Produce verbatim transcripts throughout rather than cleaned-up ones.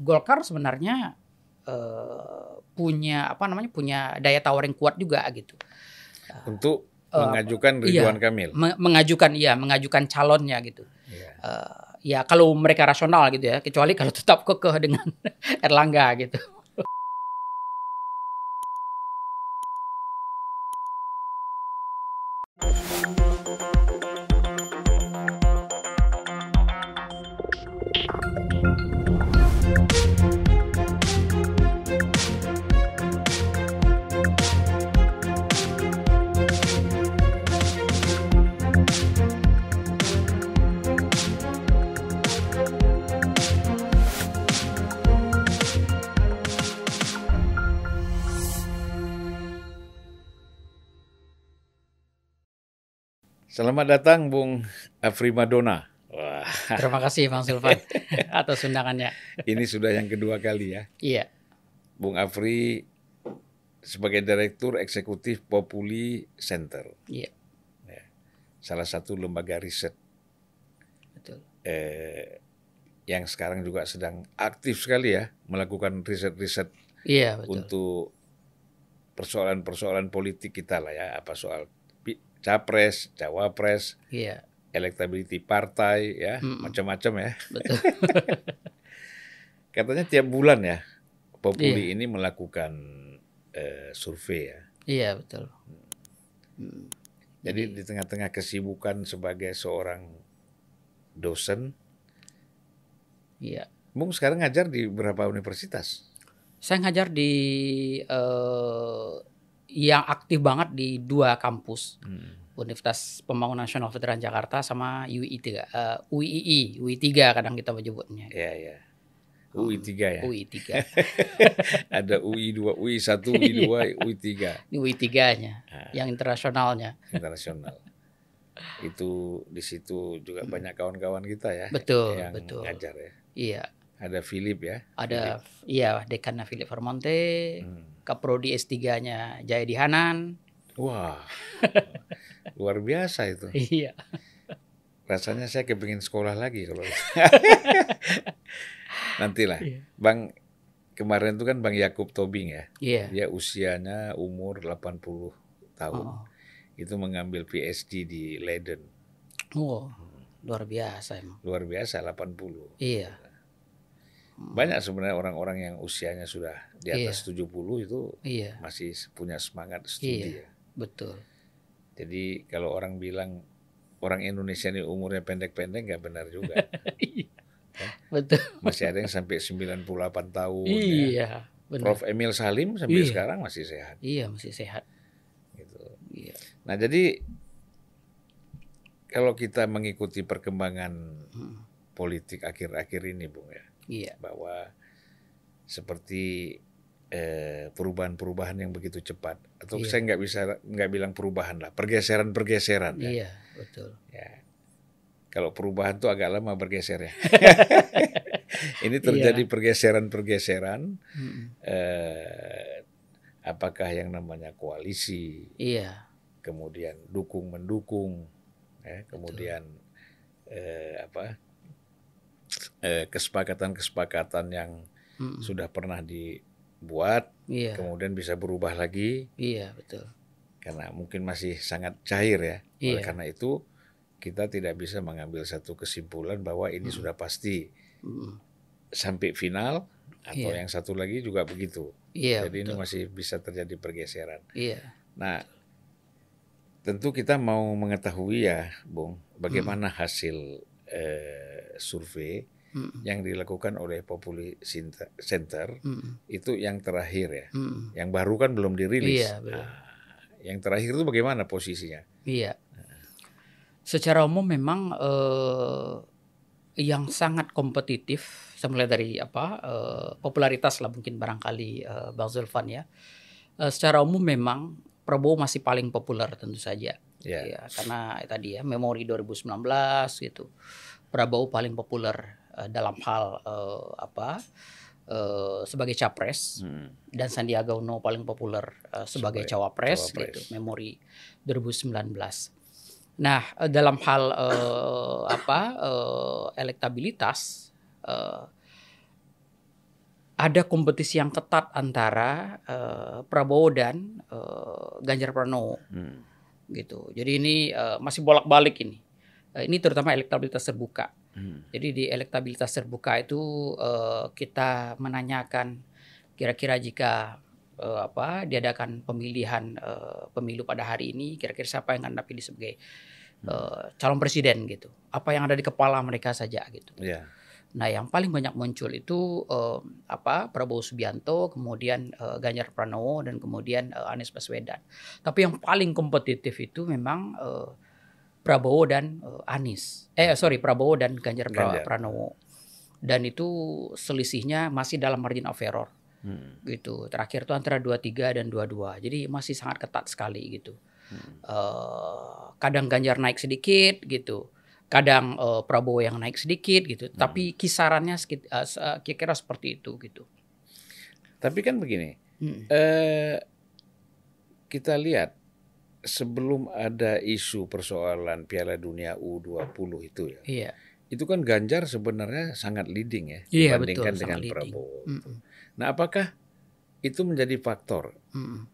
Golkar sebenarnya uh, punya apa namanya punya daya tawar yang kuat juga gitu. Untuk uh, mengajukan Ridwan iya, Kamil. Mengajukan iya, mengajukan calonnya gitu. Yeah. Uh, ya kalau mereka rasional gitu ya, kecuali kalau tetap kekeh dengan Airlangga gitu. Selamat datang Bung Afri Madonna. Wah. Terima kasih Bang Silvan atas undangannya. Ini sudah yang kedua kali ya. Iya. Bung Afri sebagai Direktur Eksekutif Populi Center. Iya. Salah satu lembaga riset. Betul. Eh, yang sekarang juga sedang aktif sekali ya melakukan riset-riset iya, betul. Untuk persoalan-persoalan politik kita lah ya, apa soal Capres, Cawapres, yeah. Elektabilitas partai, ya mm-mm. macam-macam ya. Betul. Katanya tiap bulan ya, Populi yeah. ini melakukan uh, survei ya. Iya yeah, betul. Hmm. Jadi yeah. di tengah-tengah kesibukan sebagai seorang dosen, iya. Yeah. Bung sekarang ngajar di berapa universitas? Saya ngajar di Uh... yang aktif banget di dua kampus, hmm. Universitas Pembangunan Nasional Veteran Jakarta sama U I tiga, U I I, U I tiga kadang kita menyebutnya. Iya, iya. U I tiga ya? U I tiga. Ada U I dua, U I satu, U I dua, U I tiga. Ini U I tiga-nya, nah, yang internasionalnya. Internasional. Itu di situ juga hmm. banyak kawan-kawan kita ya. Betul, yang betul. Yang ngajar ya. Iya. Ada Philip ya? Ada, Philip. Iya, dekannya Philip Vermonte, hmm. kaprodi S tiga-nya Jaya Hanan. Wah, luar biasa itu. Iya. Rasanya saya kepingin sekolah lagi kalau nantilah. Iya. Bang, kemarin itu kan Bang Yakub Tobing ya? Iya. Dia usianya umur delapan puluh tahun. Oh. Itu mengambil P H D di Leiden. Wow, luar biasa emang. Luar biasa, delapan puluh. Iya. Banyak sebenarnya orang-orang yang usianya sudah di atas iya. tujuh puluh itu iya. masih punya semangat studi iya. ya. Betul. Jadi kalau orang bilang orang Indonesia ini umurnya pendek-pendek nggak benar juga. Kan? Betul. Masih ada yang sampai sembilan puluh delapan tahun. Iya. Ya. Benar. Prof Emil Salim sampai iya. sekarang masih sehat. Iya, masih sehat. Gitu. Iya. Nah, jadi kalau kita mengikuti perkembangan hmm. politik akhir-akhir ini, Bung ya. Iya. Bahwa seperti eh, perubahan-perubahan yang begitu cepat atau iya. saya nggak bisa nggak bilang perubahan lah, pergeseran-pergeseran ya. Iya, betul. Ya. Kalau perubahan tuh agak lama bergeser ya. Ini terjadi iya. pergeseran-pergeseran. Mm-hmm. eh, apakah yang namanya koalisi? Iya. Kemudian dukung mendukung, ya. Kemudian eh, apa? kesepakatan-kesepakatan yang mm-mm. sudah pernah dibuat iya. kemudian bisa berubah lagi. Iya, betul. Karena mungkin masih sangat cair ya. Iya. Oleh karena itu kita tidak bisa mengambil satu kesimpulan bahwa ini mm. sudah pasti mm. sampai final atau iya. yang satu lagi juga begitu. Iya, jadi betul. Ini masih bisa terjadi pergeseran. Iya. Nah, tentu kita mau mengetahui ya, Bung, bagaimana mm. hasil eh, survei mm-mm. yang dilakukan oleh Populi Center mm-mm. itu yang terakhir ya, mm-mm. yang baru kan belum dirilis. Iya, belum. Nah, yang terakhir itu bagaimana posisinya? Iya. Nah. Secara umum memang eh, yang sangat kompetitif, saya mulai dari apa eh, popularitas lah mungkin barangkali eh, Bang Zulfan ya. Eh, secara umum memang Prabowo masih paling populer tentu saja. Yeah. Ya, karena ya, tadi ya memori dua ribu sembilan belas gitu. Prabowo paling populer uh, dalam hal uh, apa uh, sebagai capres hmm. dan Sandiaga Uno paling populer uh, sebagai Sebaik, cawapres, cawapres gitu memori dua ribu sembilan belas. Nah uh, dalam hal uh, apa uh, elektabilitas uh, ada kompetisi yang ketat antara uh, Prabowo dan uh, Ganjar Pranowo, hmm. gitu. Jadi ini uh, masih bolak-balik ini. Uh, ini terutama elektabilitas terbuka. Hmm. Jadi di elektabilitas terbuka itu uh, kita menanyakan kira-kira jika uh, apa diadakan pemilihan uh, pemilu pada hari ini, kira-kira siapa yang akan dipilih sebagai uh, calon presiden gitu. Apa yang ada di kepala mereka saja gitu. Yeah. Nah, yang paling banyak muncul itu eh, apa Prabowo Subianto, kemudian eh, Ganjar Pranowo, dan kemudian eh, Anies Baswedan. Tapi yang paling kompetitif itu memang eh, Prabowo dan eh, Anies. Eh sorry Prabowo dan Ganjar, Ganjar Pranowo. Dan itu selisihnya masih dalam margin of error, hmm. gitu. Terakhir itu antara dua tiga dan dua dua. Jadi masih sangat ketat sekali gitu. Hmm. Eh, kadang Ganjar naik sedikit gitu. Kadang uh, Prabowo yang naik sedikit gitu, hmm. tapi kisarannya uh, kira-kira seperti itu gitu. Tapi kan begini, hmm. eh, kita lihat sebelum ada isu persoalan Piala Dunia U dua puluh itu ya, iya. itu kan Ganjar sebenarnya sangat leading ya, iya, dibandingkan betul, dengan Prabowo. Mm-mm. Nah, apakah itu menjadi faktor Mm-mm.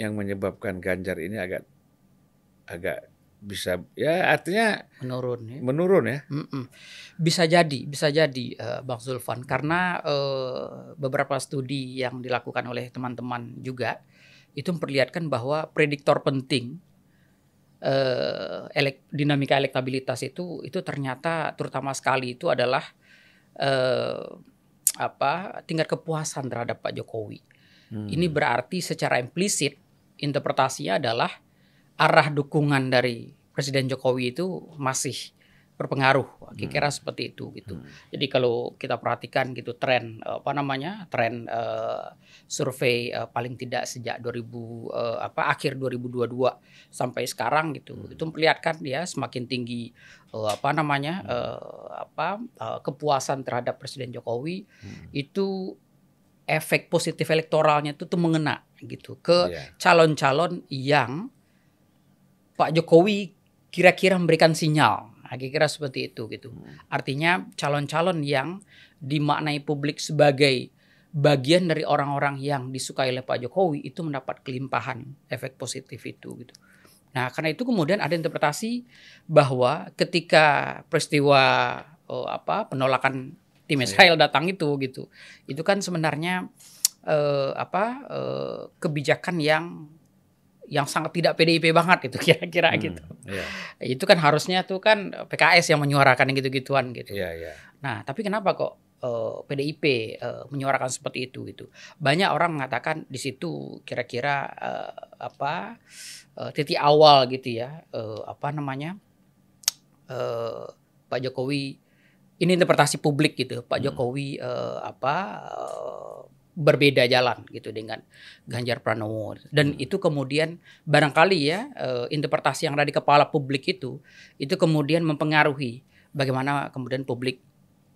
yang menyebabkan Ganjar ini agak agak bisa ya artinya menurun ya, menurun ya. Mm-mm. Bisa jadi, bisa jadi uh, Bang Zulfan, karena uh, beberapa studi yang dilakukan oleh teman-teman juga itu memperlihatkan bahwa prediktor penting uh, elek, dinamika elektabilitas itu itu ternyata terutama sekali itu adalah uh, apa tingkat kepuasan terhadap Pak Jokowi. Hmm. Ini berarti secara implisit interpretasinya adalah arah dukungan dari Presiden Jokowi itu masih berpengaruh, kira-kira hmm. seperti itu gitu. Hmm. Jadi kalau kita perhatikan gitu tren apa namanya tren uh, survei uh, paling tidak sejak dua ribu uh, apa akhir dua ribu dua puluh dua sampai sekarang gitu, hmm. itu memperlihatkan ya semakin tinggi uh, apa namanya hmm. uh, apa uh, kepuasan terhadap Presiden Jokowi, hmm. itu efek positif elektoralnya itu tuh mengena gitu ke yeah. calon-calon yang Pak Jokowi kira-kira memberikan sinyal, kira-kira seperti itu gitu. Artinya calon-calon yang dimaknai publik sebagai bagian dari orang-orang yang disukai oleh Pak Jokowi itu mendapat kelimpahan efek positif itu gitu. Nah, karena itu kemudian ada interpretasi bahwa ketika peristiwa oh, apa penolakan tim Israel datang itu gitu, itu kan sebenarnya eh, apa eh, kebijakan yang yang sangat tidak P D I P banget gitu kira-kira hmm, gitu. Iya. Itu kan harusnya tuh kan P K S yang menyuarakan gitu-gituan gitu. Iya, iya. Nah, tapi kenapa kok uh, P D I P uh, menyuarakan seperti itu gitu? Banyak orang mengatakan di situ kira-kira uh, apa uh, titik awal gitu ya, uh, apa namanya uh, Pak Jokowi, ini interpretasi publik gitu. Pak hmm. Jokowi uh, apa uh, berbeda jalan gitu dengan Ganjar Pranowo, dan hmm. itu kemudian barangkali ya interpretasi yang ada di kepala publik itu itu kemudian mempengaruhi bagaimana kemudian publik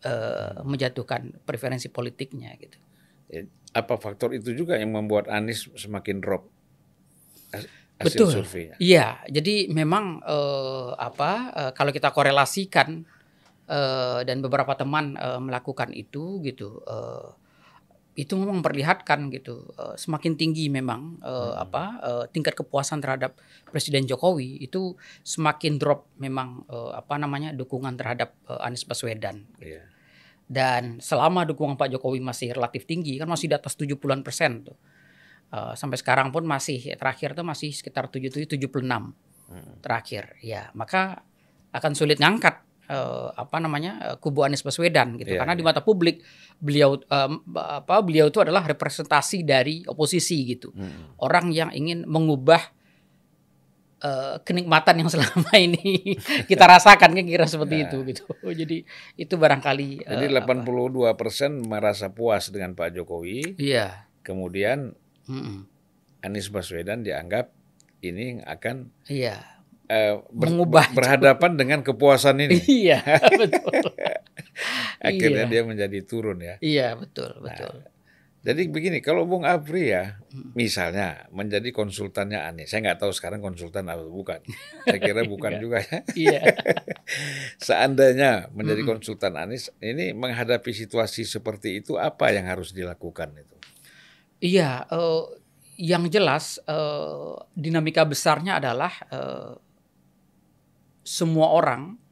uh, menjatuhkan preferensi politiknya gitu. Apa faktor itu juga yang membuat Anies semakin drop hasil Betul. surveinya? Iya, jadi memang uh, apa uh, kalau kita korelasikan uh, dan beberapa teman uh, melakukan itu gitu. Uh, itu memang memperlihatkan gitu uh, semakin tinggi memang uh, hmm. apa uh, tingkat kepuasan terhadap Presiden Jokowi itu semakin drop memang uh, apa namanya dukungan terhadap uh, Anies Baswedan gitu. Yeah. Dan selama dukungan Pak Jokowi masih relatif tinggi kan masih di atas tujuh puluhan persen tuh. Uh, sampai sekarang pun masih terakhir tuh masih sekitar tujuh puluh tujuh sampai tujuh puluh enam hmm. terakhir ya, maka akan sulit ngangkat Uh, apa namanya uh, kubu Anies Baswedan gitu, yeah, karena yeah. di mata publik beliau um, apa beliau itu adalah representasi dari oposisi gitu, mm. orang yang ingin mengubah uh, kenikmatan yang selama ini kita rasakan kan kira seperti nah. itu gitu. Jadi itu barangkali jadi uh, delapan puluh dua persen merasa puas dengan Pak Jokowi, yeah. kemudian mm-mm. Anies Baswedan dianggap ini akan yeah. Ber, mengubah berhadapan itu. Dengan kepuasan ini. Iya, betul. Akhirnya iya. dia menjadi turun ya. Iya, betul, betul. Nah, Jadi begini, kalau Bung Afri ya, misalnya menjadi konsultannya Anies. Saya nggak tahu sekarang konsultan atau bukan. Saya kira bukan juga ya. Iya. Seandainya menjadi konsultan Anies, ini menghadapi situasi seperti itu apa yang harus dilakukan itu? Iya, uh, yang jelas uh, dinamika besarnya adalah uh, semua orang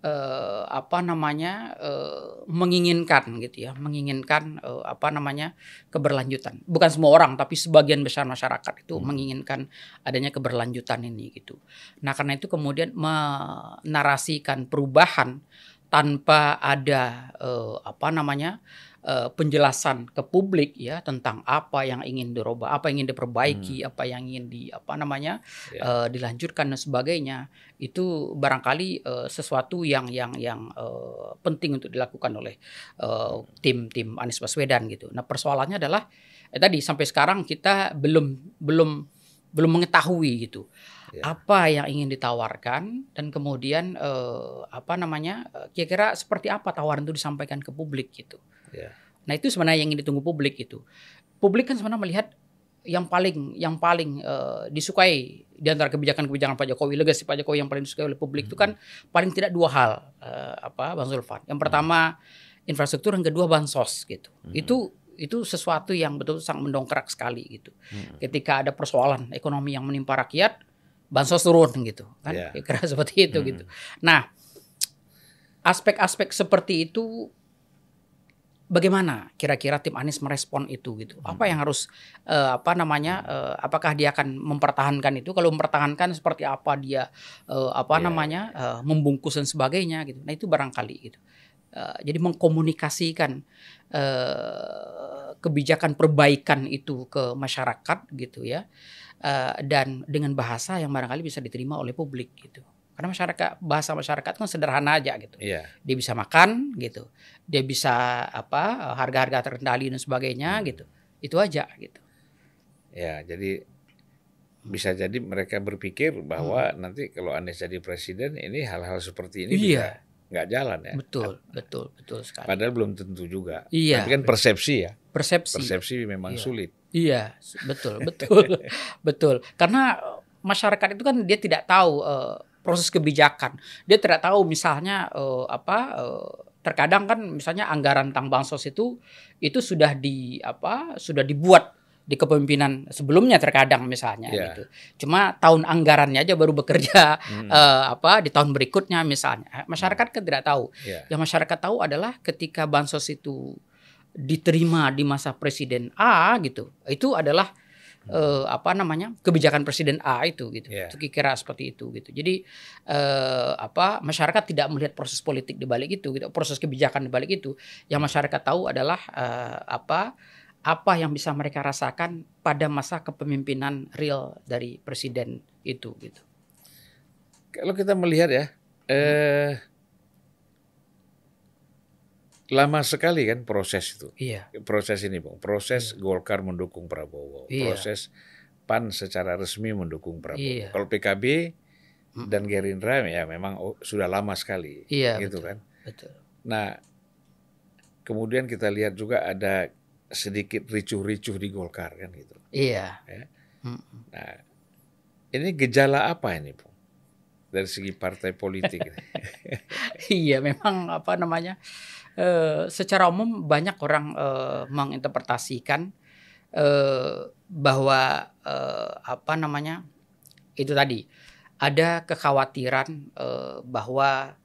Uh, apa namanya uh, menginginkan gitu ya, menginginkan uh, apa namanya keberlanjutan. Bukan semua orang, tapi sebagian besar masyarakat itu hmm. menginginkan adanya keberlanjutan ini gitu. Nah karena itu kemudian menarasikan perubahan tanpa ada uh, apa namanya uh, penjelasan ke publik ya tentang apa yang ingin dirubah, apa yang ingin diperbaiki, hmm. apa yang ingin di apa namanya yeah. uh, dilanjutkan dan sebagainya. Itu barangkali uh, sesuatu yang yang yang uh, penting untuk dilakukan oleh uh, tim tim Anies Baswedan gitu. Nah persoalannya adalah eh, tadi sampai sekarang kita belum belum belum mengetahui gitu ya. Apa yang ingin ditawarkan dan kemudian uh, apa namanya kira-kira seperti apa tawaran itu disampaikan ke publik gitu. Ya. Nah itu sebenarnya yang ditunggu publik gitu. Publik kan sebenarnya melihat yang paling yang paling uh, disukai di antara kebijakan-kebijakan Pak Jokowi, legasi Pak Jokowi yang paling disukai oleh publik itu mm-hmm. kan paling tidak dua hal uh, apa Bang Zulfan. Yang pertama mm-hmm. infrastruktur, yang kedua bansos gitu. Mm-hmm. Itu itu sesuatu yang betul-betul sangat mendongkrak sekali gitu. Mm-hmm. Ketika ada persoalan ekonomi yang menimpa rakyat, bansos turun gitu kan. Yeah. Kira-kira seperti itu mm-hmm. gitu. Nah, aspek-aspek seperti itu bagaimana kira-kira tim Anies merespon itu gitu? Apa yang harus uh, apa namanya? Uh, apakah dia akan mempertahankan itu? Kalau mempertahankan seperti apa dia uh, apa yeah. namanya? Uh, membungkus dan sebagainya gitu. Nah itu barangkali gitu. Uh, jadi mengkomunikasikan uh, kebijakan perbaikan itu ke masyarakat gitu ya. Uh, dan dengan bahasa yang barangkali bisa diterima oleh publik gitu. Karena masyarakat, bahasa masyarakat kan sederhana aja gitu. Iya. Dia bisa makan gitu. Dia bisa apa harga-harga terkendali dan sebagainya hmm. gitu. Itu aja gitu. Ya jadi bisa jadi mereka berpikir bahwa hmm. nanti kalau Anies jadi presiden ini hal-hal seperti ini iya. bisa gak jalan ya. Betul, betul, betul sekali. Padahal belum tentu juga. Iya. Tapi kan persepsi ya. Persepsi. Persepsi memang iya. sulit. Iya betul, betul. Betul. Karena masyarakat itu kan dia tidak tahu uh, proses kebijakan. Dia tidak tahu misalnya uh, apa uh, terkadang kan misalnya anggaran tentang bansos itu itu sudah di apa sudah dibuat di kepemimpinan sebelumnya terkadang misalnya yeah. gitu. Cuma tahun anggarannya aja baru bekerja hmm. uh, apa di tahun berikutnya misalnya. Masyarakat kan tidak tahu. Yeah. Yang masyarakat tahu adalah ketika bansos itu diterima di masa Presiden A gitu. Itu adalah Uh, apa namanya kebijakan Presiden A itu gitu, yeah. itu kira-kira seperti itu gitu. Jadi uh, apa masyarakat tidak melihat proses politik di balik itu, gitu, proses kebijakan di balik itu. Yang masyarakat tahu adalah uh, apa apa yang bisa mereka rasakan pada masa kepemimpinan real dari Presiden itu gitu. Kalau kita melihat ya, eh, lama sekali kan proses itu, iya. proses ini Bung, proses iya. Golkar mendukung Prabowo, iya. proses P A N secara resmi mendukung Prabowo. Iya. Kalau P K B dan Gerindra ya memang sudah lama sekali, iya, gitu betul, kan. Betul. Nah, kemudian kita lihat juga ada sedikit ricuh-ricuh di Golkar kan gitu. Iya. Ya. Nah, ini gejala apa ini Bung? Dari segi partai politik. Iya memang apa namanya uh, secara umum banyak orang uh, menginterpretasikan uh, bahwa uh, apa namanya itu tadi ada kekhawatiran uh, bahwa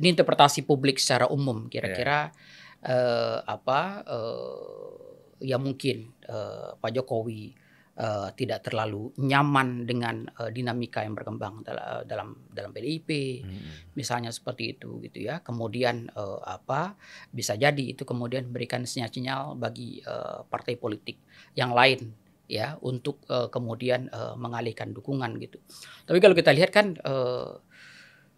ini interpretasi publik secara umum kira-kira yeah. uh, apa uh, ya mungkin uh, Pak Jokowi Uh, tidak terlalu nyaman dengan uh, dinamika yang berkembang dal- dalam dalam P D I P hmm. misalnya seperti itu gitu ya. Kemudian uh, apa bisa jadi itu kemudian memberikan sinyal-sinyal bagi uh, partai politik yang lain ya untuk uh, kemudian uh, mengalihkan dukungan gitu. Tapi kalau kita lihat kan uh,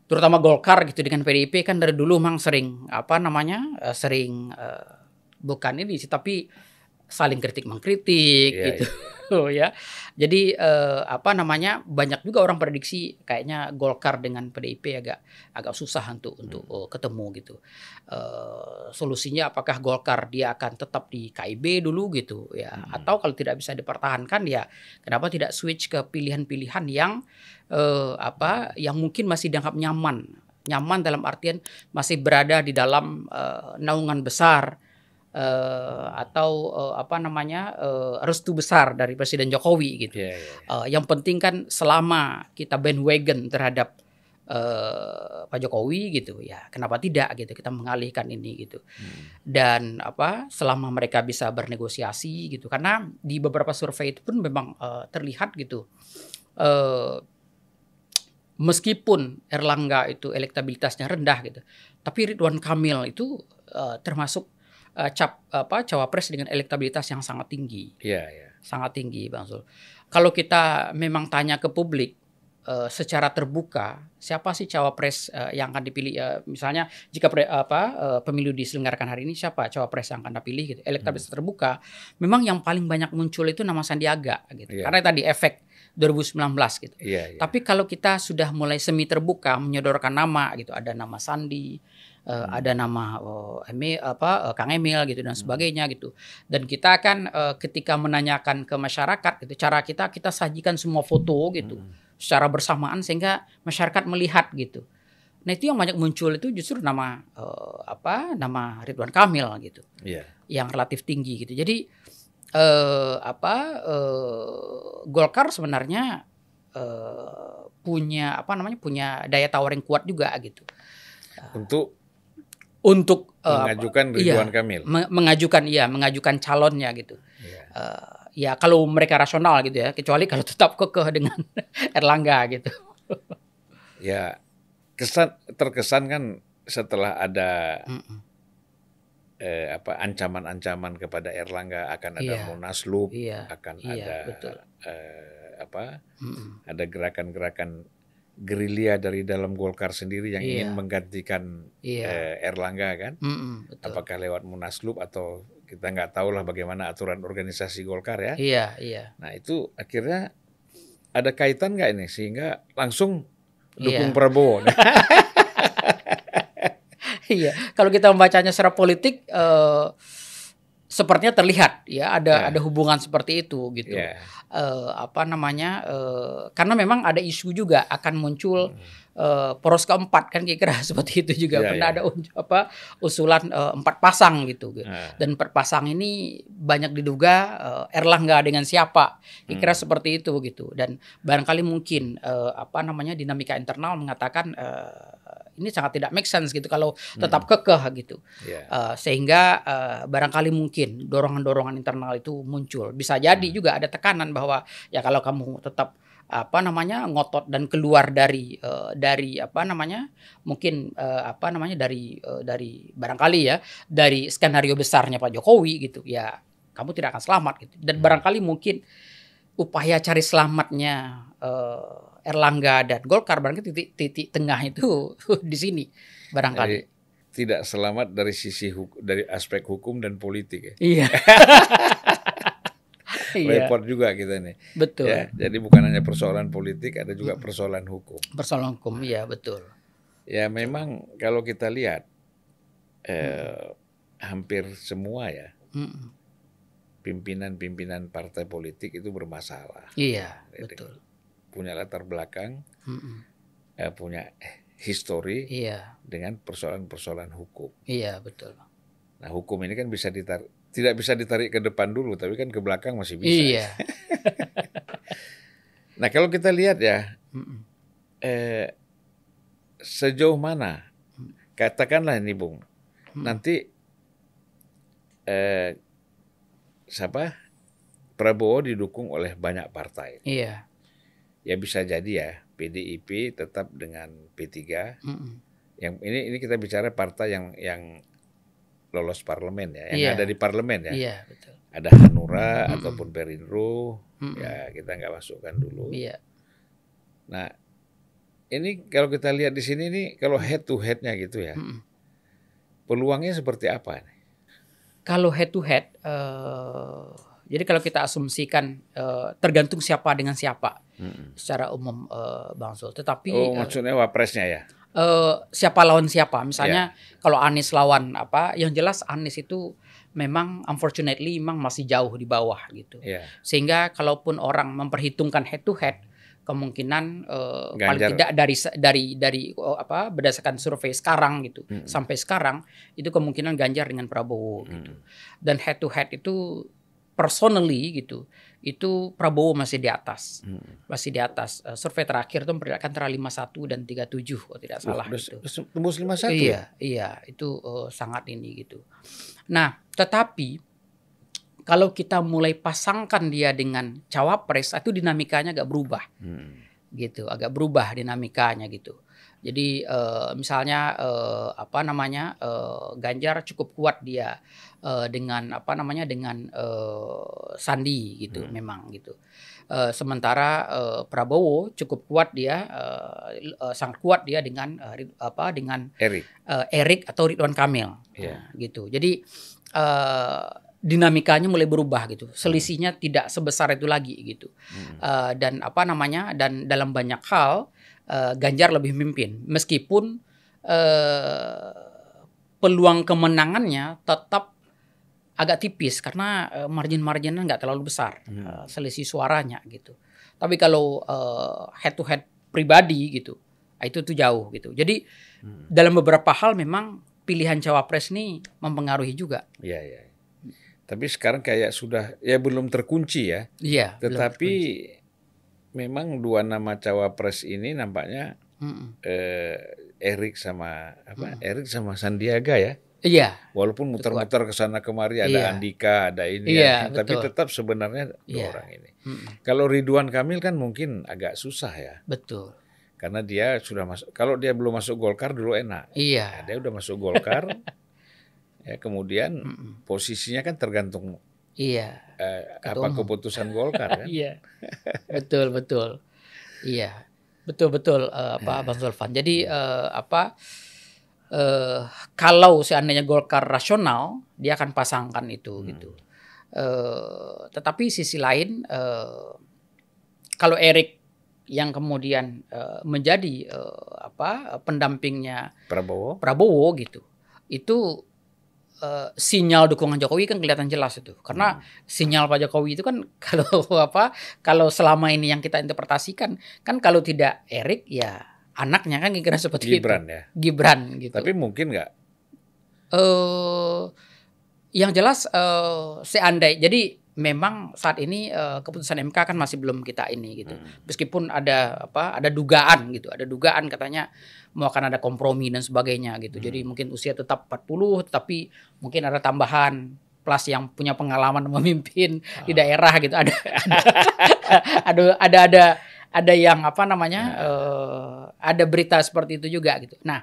terutama Golkar gitu dengan P D I P kan dari dulu memang sering apa namanya uh, sering uh, bukan ini sih tapi saling kritik mengkritik yeah, gitu. Yeah. gitu ya. Jadi eh, apa namanya, banyak juga orang prediksi kayaknya Golkar dengan P D I P agak agak susah untuk untuk hmm. uh, ketemu gitu. Uh, solusinya apakah Golkar dia akan tetap di K I B dulu gitu ya, hmm. atau kalau tidak bisa dipertahankan ya kenapa tidak switch ke pilihan-pilihan yang uh, apa yang mungkin masih dianggap nyaman. Nyaman dalam artian masih berada di dalam uh, naungan besar uh, atau uh, apa namanya uh, restu besar dari Presiden Jokowi gitu. Yeah, yeah. Uh, yang penting kan selama kita bandwagon terhadap uh, Pak Jokowi gitu ya, kenapa tidak gitu kita mengalihkan ini gitu. Hmm. Dan apa selama mereka bisa bernegosiasi gitu, karena di beberapa survei itu pun memang uh, terlihat gitu. Uh, Meskipun Airlangga itu elektabilitasnya rendah gitu, tapi Ridwan Kamil itu uh, termasuk uh, cap apa cawapres dengan elektabilitas yang sangat tinggi, yeah, yeah. sangat tinggi Bang Zul. Kalau kita memang tanya ke publik uh, secara terbuka, siapa sih cawapres uh, yang akan dipilih? Uh, misalnya jika pre, apa uh, pemilu diselenggarakan hari ini, siapa cawapres yang akan dipilih? Gitu. Elektabilitas hmm. terbuka, memang yang paling banyak muncul itu nama Sandiaga, gitu. Yeah. Karena tadi efek dua ribu sembilan belas gitu. Yeah, yeah. Tapi kalau kita sudah mulai semi terbuka menyodorkan nama gitu, ada nama Sandi, hmm. uh, ada nama oh, Emil, apa uh, Kang Emil gitu dan sebagainya hmm. gitu. Dan kita kan uh, ketika menanyakan ke masyarakat gitu, cara kita kita sajikan semua foto gitu hmm. secara bersamaan sehingga masyarakat melihat gitu. Nah itu yang banyak muncul itu justru nama uh, apa nama Ridwan Kamil gitu, yeah. yang relatif tinggi gitu. Jadi Uh, apa uh, Golkar sebenarnya uh, punya apa namanya punya daya tawar yang kuat juga gitu uh, untuk untuk uh, mengajukan Ridwan iya, Kamil mengajukan iya mengajukan calonnya gitu yeah. uh, ya kalau mereka rasional gitu ya, kecuali kalau tetap kekeh dengan Airlangga gitu ya. Kesan terkesan kan setelah ada mm -mm. Eh, apa ancaman-ancaman kepada Airlangga akan ada yeah. Munaslup, yeah. akan yeah, ada eh, apa, mm-mm. ada gerakan-gerakan gerilya dari dalam Golkar sendiri yang yeah. ingin menggantikan yeah. eh, Airlangga kan, mm-mm, betul. Apakah lewat Munaslup atau kita nggak tahu lah bagaimana aturan organisasi Golkar ya. Yeah, yeah. Nah itu akhirnya ada kaitan nggak ini sehingga langsung dukung yeah. Prabowo. Iya, kalau kita membacanya secara politik, uh, sepertinya terlihat ya ada yeah. ada hubungan seperti itu gitu. Yeah. Uh, apa namanya? Uh, karena memang ada isu juga akan muncul uh, poros keempat kan kira-kira seperti itu juga. Yeah, pernah yeah. ada apa usulan uh, empat pasang gitu. Yeah. Dan empat pasang ini banyak diduga uh, Airlangga dengan siapa kira-kira mm. seperti itu gitu. Dan barangkali mungkin uh, apa namanya dinamika internal mengatakan. Uh, Ini sangat tidak make sense gitu kalau tetap hmm. kekeh gitu. Yeah. Uh, sehingga uh, barangkali mungkin dorongan-dorongan internal itu muncul. Bisa jadi hmm. juga ada tekanan bahwa ya kalau kamu tetap apa namanya ngotot dan keluar dari uh, dari apa namanya mungkin uh, apa namanya dari uh, dari barangkali ya dari skenario besarnya Pak Jokowi gitu ya kamu tidak akan selamat gitu. Dan hmm. barangkali mungkin upaya cari selamatnya uh, Airlangga dan Golkar barangkali titik-titik tengah itu di sini barangkali. Jadi, tidak selamat dari sisi hukum, dari aspek hukum dan politik ya. Iya. Report juga kita nih. Betul. Ya, jadi bukan hanya persoalan politik, ada juga persoalan hukum. Persoalan hukum, iya betul. Ya memang kalau kita lihat hmm. eh, hampir semua ya pimpinan-pimpinan hmm. partai politik itu bermasalah. Iya jadi, betul. Punya latar belakang, mm-mm. eh, punya histori iya. dengan persoalan-persoalan hukum. Iya betul. Nah hukum ini kan bisa ditarik, tidak bisa ditarik ke depan dulu, tapi kan ke belakang masih bisa. Iya. Nah kalau kita lihat ya, eh, sejauh mana, katakanlah ini Bung, mm. nanti eh, siapa Prabowo didukung oleh banyak partai. Iya. Ya bisa jadi ya P D I P tetap dengan P tiga. Mm-mm. Yang ini ini kita bicara partai yang yang lolos parlemen ya, yang yeah. ada di parlemen ya. Iya, yeah, betul. Ada Hanura Mm-mm. ataupun Perindo, Mm-mm. ya kita nggak masukkan dulu. Iya. Yeah. Nah, ini kalau kita lihat di sini nih kalau head to headnya gitu ya. Mm-mm. Peluangnya seperti apa nih? Kalau head to head uh, Jadi kalau kita asumsikan uh, tergantung siapa dengan siapa hmm. secara umum uh, Bang Zul. Tetapi oh, maksudnya uh, wapresnya ya. Uh, siapa lawan siapa? Misalnya yeah. kalau Anies lawan apa? Yang jelas Anies itu memang unfortunately memang masih jauh di bawah gitu. Yeah. Sehingga kalaupun orang memperhitungkan head to head, kemungkinan uh, paling tidak dari dari dari oh, apa berdasarkan survei sekarang gitu hmm. sampai sekarang itu kemungkinan Ganjar dengan Prabowo hmm. gitu. Dan head to head itu personally gitu itu Prabowo masih di atas hmm. masih di atas uh, survei terakhir itu memperlihatkan antara lima puluh satu dan tiga puluh tujuh kalau tidak salah oh, gitu. Tembus lima puluh satu. Iya, iya itu uh, sangat ini gitu. Nah, tetapi kalau kita mulai pasangkan dia dengan cawapres, itu dinamikanya agak berubah, hmm. gitu, agak berubah dinamikanya gitu. Jadi uh, misalnya uh, apa namanya uh, Ganjar cukup kuat dia uh, dengan apa namanya dengan uh, Sandi gitu, hmm. memang gitu. Uh, sementara uh, Prabowo cukup kuat dia, uh, uh, sangat kuat dia dengan uh, apa dengan Erick uh, Erick atau Ridwan Kamil, yeah. nah, gitu. Jadi uh, dinamikanya mulai berubah gitu, selisihnya hmm. tidak sebesar itu lagi gitu, hmm. uh, dan apa namanya dan dalam banyak hal uh, Ganjar lebih memimpin meskipun uh, peluang kemenangannya tetap agak tipis karena uh, margin-marginnya nggak terlalu besar hmm. uh, selisih suaranya gitu. Tapi kalau uh, head to head pribadi gitu, itu tuh jauh gitu. Jadi hmm. dalam beberapa hal memang pilihan cawapres ini mempengaruhi juga. Iya iya. Tapi sekarang kayak sudah ya belum terkunci ya. Iya. Tetapi terkunci. Memang dua nama cawapres ini nampaknya eh, Erick sama apa? Mm-mm. Erick sama Sandiaga ya. Iya. Walaupun muter-muter ke sana kemari ada iya. Andika, ada ini, iya, ya. Tapi betul. Tetap sebenarnya dua iya. orang ini. Mm-mm. Kalau Ridwan Kamil kan mungkin agak susah ya. Betul. Karena dia sudah masuk. Kalau dia belum masuk Golkar dulu enak. Iya. Nah, dia udah masuk Golkar. Ya, kemudian Mm-mm. posisinya kan tergantung iya, eh, apa keputusan Golkar kan? Iya, betul betul, iya betul betul uh, apa Bang Zulfan. Jadi uh, apa uh, kalau seandainya Golkar rasional dia akan pasangkan itu hmm. gitu. Uh, tetapi sisi lain uh, kalau Erick yang kemudian uh, menjadi uh, apa pendampingnya Prabowo, Prabowo gitu, itu Uh, sinyal dukungan Jokowi kan kelihatan jelas itu karena hmm. sinyal Pak Jokowi itu kan kalau apa kalau selama ini yang kita interpretasikan kan kalau tidak Erick ya anaknya kan kira-kira seperti Gibran itu. Ya Gibran gitu. Tapi mungkin nggak uh, yang jelas uh, seandainya jadi memang saat ini uh, keputusan M K kan masih belum kita ini gitu. Hmm. Meskipun ada apa ada dugaan gitu, ada dugaan katanya mau akan ada kompromi dan sebagainya gitu. Hmm. Jadi mungkin usia tetap empat puluh tapi mungkin ada tambahan plus yang punya pengalaman memimpin ah. di daerah gitu. Ada ada, ada ada ada ada yang apa namanya? Hmm. Uh, ada berita seperti itu juga gitu. Nah,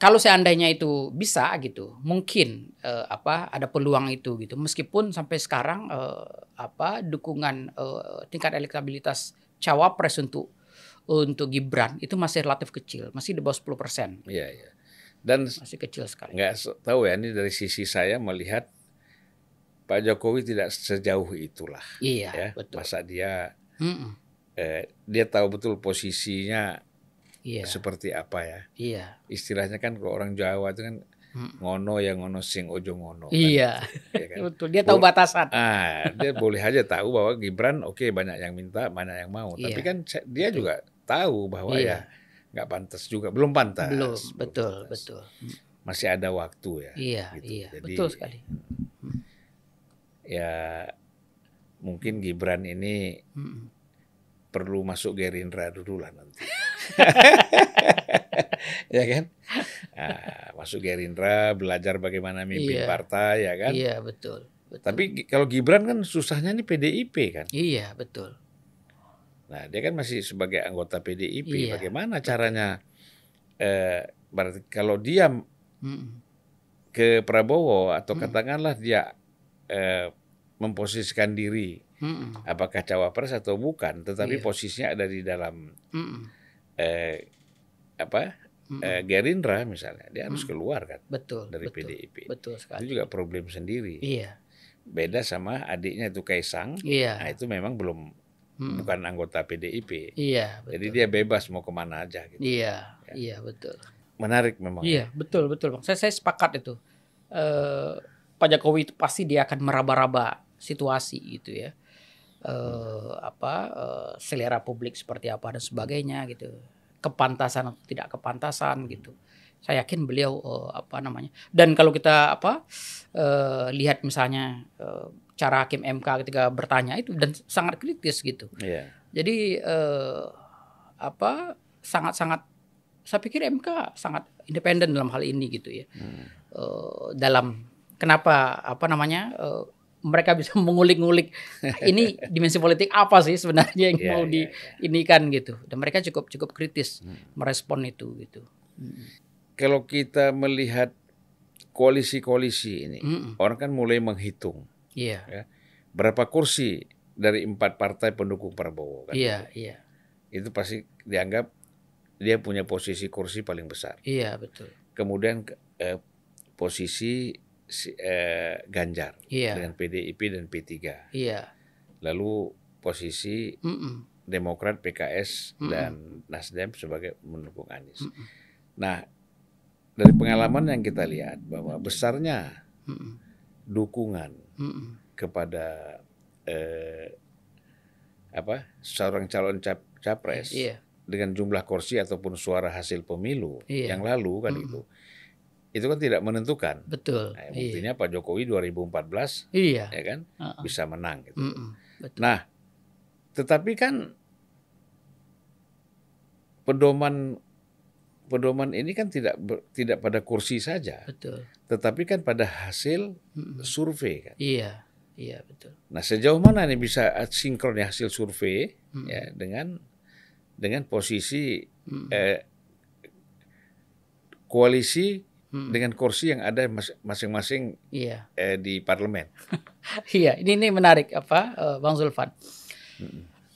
kalau seandainya itu bisa gitu, mungkin uh, apa ada peluang itu gitu. Meskipun sampai sekarang uh, apa dukungan uh, tingkat elektabilitas cawapres untuk untuk Gibran itu masih relatif kecil, masih di bawah sepuluh persen. Iya, iya. Dan masih kecil sekali. Nggak tahu ya, ini dari sisi saya melihat Pak Jokowi tidak sejauh itulah. Iya, ya. Betul. Masa dia mm-mm. eh, dia tahu betul posisinya. Yeah. Seperti apa ya? Iya. Yeah. Istilahnya kan kalau orang Jawa itu kan mm. ngono ya ngono sing ojo ngono. Iya. Kan? Yeah. Kan? Betul. Dia tahu batasan. Ah, dia boleh aja tahu bahwa Gibran oke okay, banyak yang minta, banyak yang mau. Yeah. Tapi kan dia betul. Juga tahu bahwa yeah. ya nggak pantas juga, belum pantas. Belum. Belum betul, pantas. Betul. Masih ada waktu ya. Iya. Gitu. Iya. Jadi, betul sekali. Ya mungkin Gibran ini mm. perlu masuk Gerindra dulu lah nanti. Ya kan, nah, masuk Gerindra belajar bagaimana mimpin iya, partai ya kan. Iya betul, betul. Tapi kalau Gibran kan susahnya ini P D I P kan. Iya betul. Nah dia kan masih sebagai anggota P D I P. Iya, bagaimana betul. Caranya? Eh, berarti kalau dia Mm-mm. ke Prabowo atau Mm-mm. katakanlah dia eh, memposisikan diri, Mm-mm. apakah cawapres atau bukan? Tetapi iya. posisinya ada di dalam. Mm-mm. Eh, apa eh, Gerindra misalnya dia harus keluar kan betul, dari betul, P D I P betul sekali. Itu juga problem sendiri. Iya. Beda sama adiknya itu Kaisang, iya. Nah itu memang belum hmm. bukan anggota P D I P. Iya, betul. Jadi dia bebas mau kemana aja. Gitu. Iya, ya. Iya betul. Menarik memang. Iya betul betul bang. Saya, saya sepakat itu. Uh, Pak Jokowi itu pasti dia akan meraba-raba situasi gitu ya. Uh, hmm. Apa uh, selera publik seperti apa dan sebagainya gitu. Kepantasan atau tidak kepantasan gitu. Saya yakin beliau uh, apa namanya. Dan kalau kita apa uh, lihat misalnya uh, cara hakim M K ketika bertanya itu dan sangat kritis gitu. Yeah. Jadi uh, apa sangat-sangat saya pikir M K sangat independen dalam hal ini gitu ya. Hmm. Uh, dalam kenapa apa namanya uh, mereka bisa mengulik-ngulik ini dimensi politik apa sih sebenarnya yang yeah, mau yeah, diinikan yeah. gitu. Dan mereka cukup cukup kritis hmm. merespon itu gitu. Hmm. Kalau kita melihat koalisi-koalisi ini, mm-mm. orang kan mulai menghitung yeah. ya, berapa kursi dari empat partai pendukung Prabowo. Kan? Yeah, itu. Yeah. Itu pasti dianggap dia punya posisi kursi paling besar. Iya yeah, betul. Kemudian eh, posisi eh, Ganjar yeah. dengan P D I P dan P tiga. Iya. Yeah. Lalu posisi mm-mm. Demokrat, P K S mm-mm. dan Nasdem sebagai mendukung Anies. Mm-mm. Nah. Dari pengalaman yang kita lihat bahwa besarnya mm-mm. dukungan mm-mm. kepada eh, apa seorang calon cap capres yeah. dengan jumlah kursi ataupun suara hasil pemilu yeah. yang lalu kan mm-mm. itu itu kan tidak menentukan. Betul. Nah, buktinya yeah. Pak Jokowi dua ribu empat belas yeah. ya kan uh-uh. bisa menang. Gitu. Betul. Nah, tetapi kan pedoman Pedoman ini kan tidak ber, tidak pada kursi saja, betul. Tetapi kan pada hasil mm-mm. survei kan. Iya, iya betul. Nah sejauh mana ini bisa sinkron ya hasil survei ya, dengan dengan posisi eh, koalisi mm-mm. dengan kursi yang ada masing-masing iya. eh, di parlemen. Iya, ini ini menarik apa, Bang Zulfan?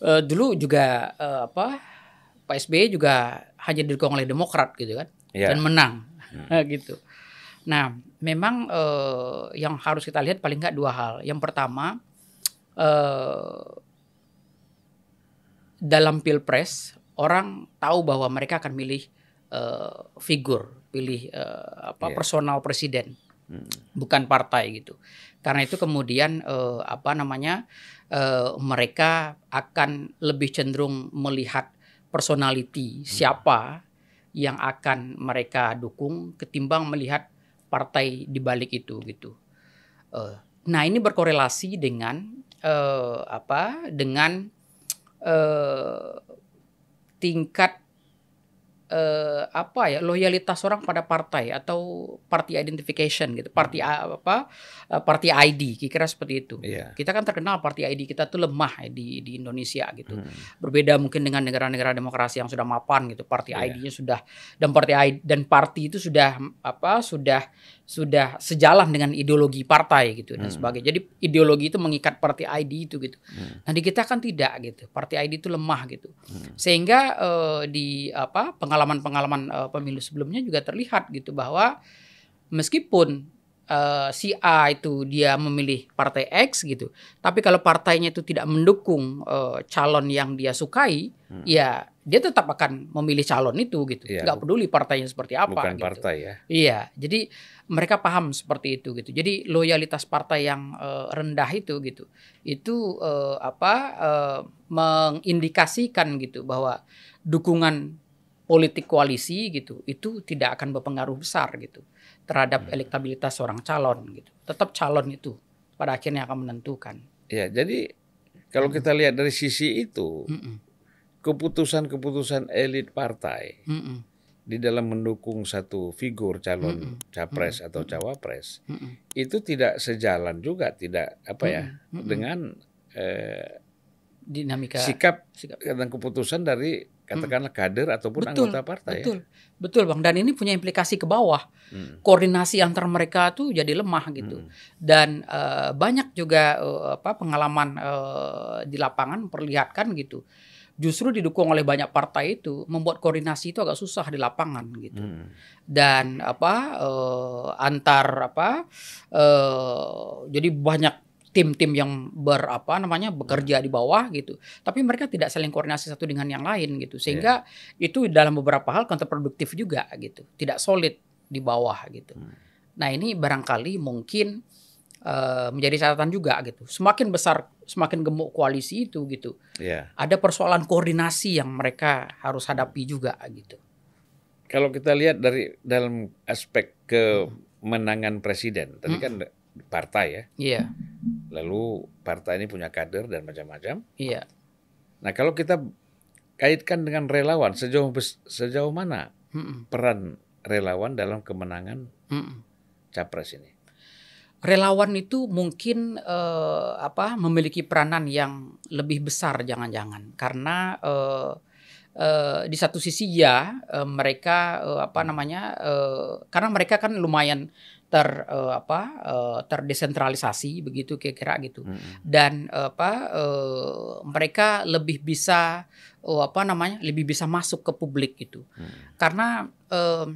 Uh, dulu juga uh, apa? Pak S B Y juga hanya didukung oleh Demokrat gitu kan yeah. dan menang hmm. gitu. Nah memang eh, yang harus kita lihat paling nggak dua hal. Yang pertama eh, dalam pilpres orang tahu bahwa mereka akan milih eh, figur, pilih eh, apa yeah. personal presiden, hmm. bukan partai gitu. Karena itu kemudian eh, apa namanya eh, mereka akan lebih cenderung melihat personality siapa yang akan mereka dukung ketimbang melihat partai di balik itu gitu. Uh, nah ini berkorelasi dengan uh, apa? Dengan uh, tingkat uh, apa ya loyalitas orang pada partai atau party identification gitu. Party hmm. apa? Party I D kira-kira seperti itu. Yeah. Kita kan terkenal party I D kita tuh lemah di di Indonesia gitu. Hmm. Berbeda mungkin dengan negara-negara demokrasi yang sudah mapan gitu. Party yeah. I D-nya sudah dan party I D, dan party itu sudah apa? Sudah sudah sejalan dengan ideologi partai gitu dan hmm. sebagainya. Jadi ideologi itu mengikat party I D itu gitu. Hmm. Nah di kita kan tidak gitu. Party I D itu lemah gitu. Hmm. Sehingga uh, di apa pengalaman-pengalaman uh, pemilu sebelumnya juga terlihat gitu bahwa meskipun Uh, si A itu dia memilih partai X gitu, tapi kalau partainya itu tidak mendukung uh, calon yang dia sukai, hmm. ya dia tetap akan memilih calon itu gitu, ya, nggak peduli partainya seperti apa. Bukan gitu. Partai ya. Iya, jadi mereka paham seperti itu gitu. Jadi loyalitas partai yang uh, rendah itu gitu, itu uh, apa uh, mengindikasikan gitu bahwa dukungan politik koalisi gitu, itu tidak akan berpengaruh besar gitu terhadap elektabilitas seorang calon gitu. Tetap calon itu pada akhirnya akan menentukan. Ya, jadi kalau mm-mm. kita lihat dari sisi itu, mm-mm. keputusan-keputusan elit partai mm-mm. di dalam mendukung satu figur calon mm-mm. capres mm-mm. atau cawapres mm-mm. itu tidak sejalan juga, tidak apa mm-mm. ya mm-mm. dengan eh, dinamika sikap, sikap dan keputusan dari katakanlah kader ataupun betul, anggota partai. Betul, ya? Betul Bang. Dan ini punya implikasi ke bawah. Hmm. Koordinasi antar mereka tuh jadi lemah gitu. Hmm. Dan uh, banyak juga uh, apa, pengalaman uh, di lapangan perlihatkan gitu. Justru didukung oleh banyak partai itu membuat koordinasi itu agak susah di lapangan gitu. Hmm. Dan apa uh, antar apa uh, jadi banyak tim-tim yang berapa namanya bekerja di bawah gitu, tapi mereka tidak saling koordinasi satu dengan yang lain gitu, sehingga yeah. itu dalam beberapa hal kontraproduktif juga gitu, tidak solid di bawah gitu. Hmm. Nah ini barangkali mungkin uh, menjadi catatan juga gitu. Semakin besar, semakin gemuk koalisi itu gitu. Yeah. Ada persoalan koordinasi yang mereka harus hadapi juga gitu. Kalau kita lihat dari dalam aspek kemenangan presiden, tadi hmm. kan partai ya. Iya. Yeah. Lalu partai ini punya kader dan macam-macam. Iya. Yeah. Nah kalau kita kaitkan dengan relawan, sejauh sejauh mana hmm. peran relawan dalam kemenangan hmm. capres ini? Relawan itu mungkin eh, apa memiliki peranan yang lebih besar jangan-jangan, karena eh, eh, di satu sisi ya eh, mereka eh, apa namanya eh, karena mereka kan lumayan ter eh, apa eh, terdesentralisasi begitu kira-kira gitu, hmm. dan eh, apa eh, mereka lebih bisa eh, apa namanya lebih bisa masuk ke publik gitu, hmm. karena eh,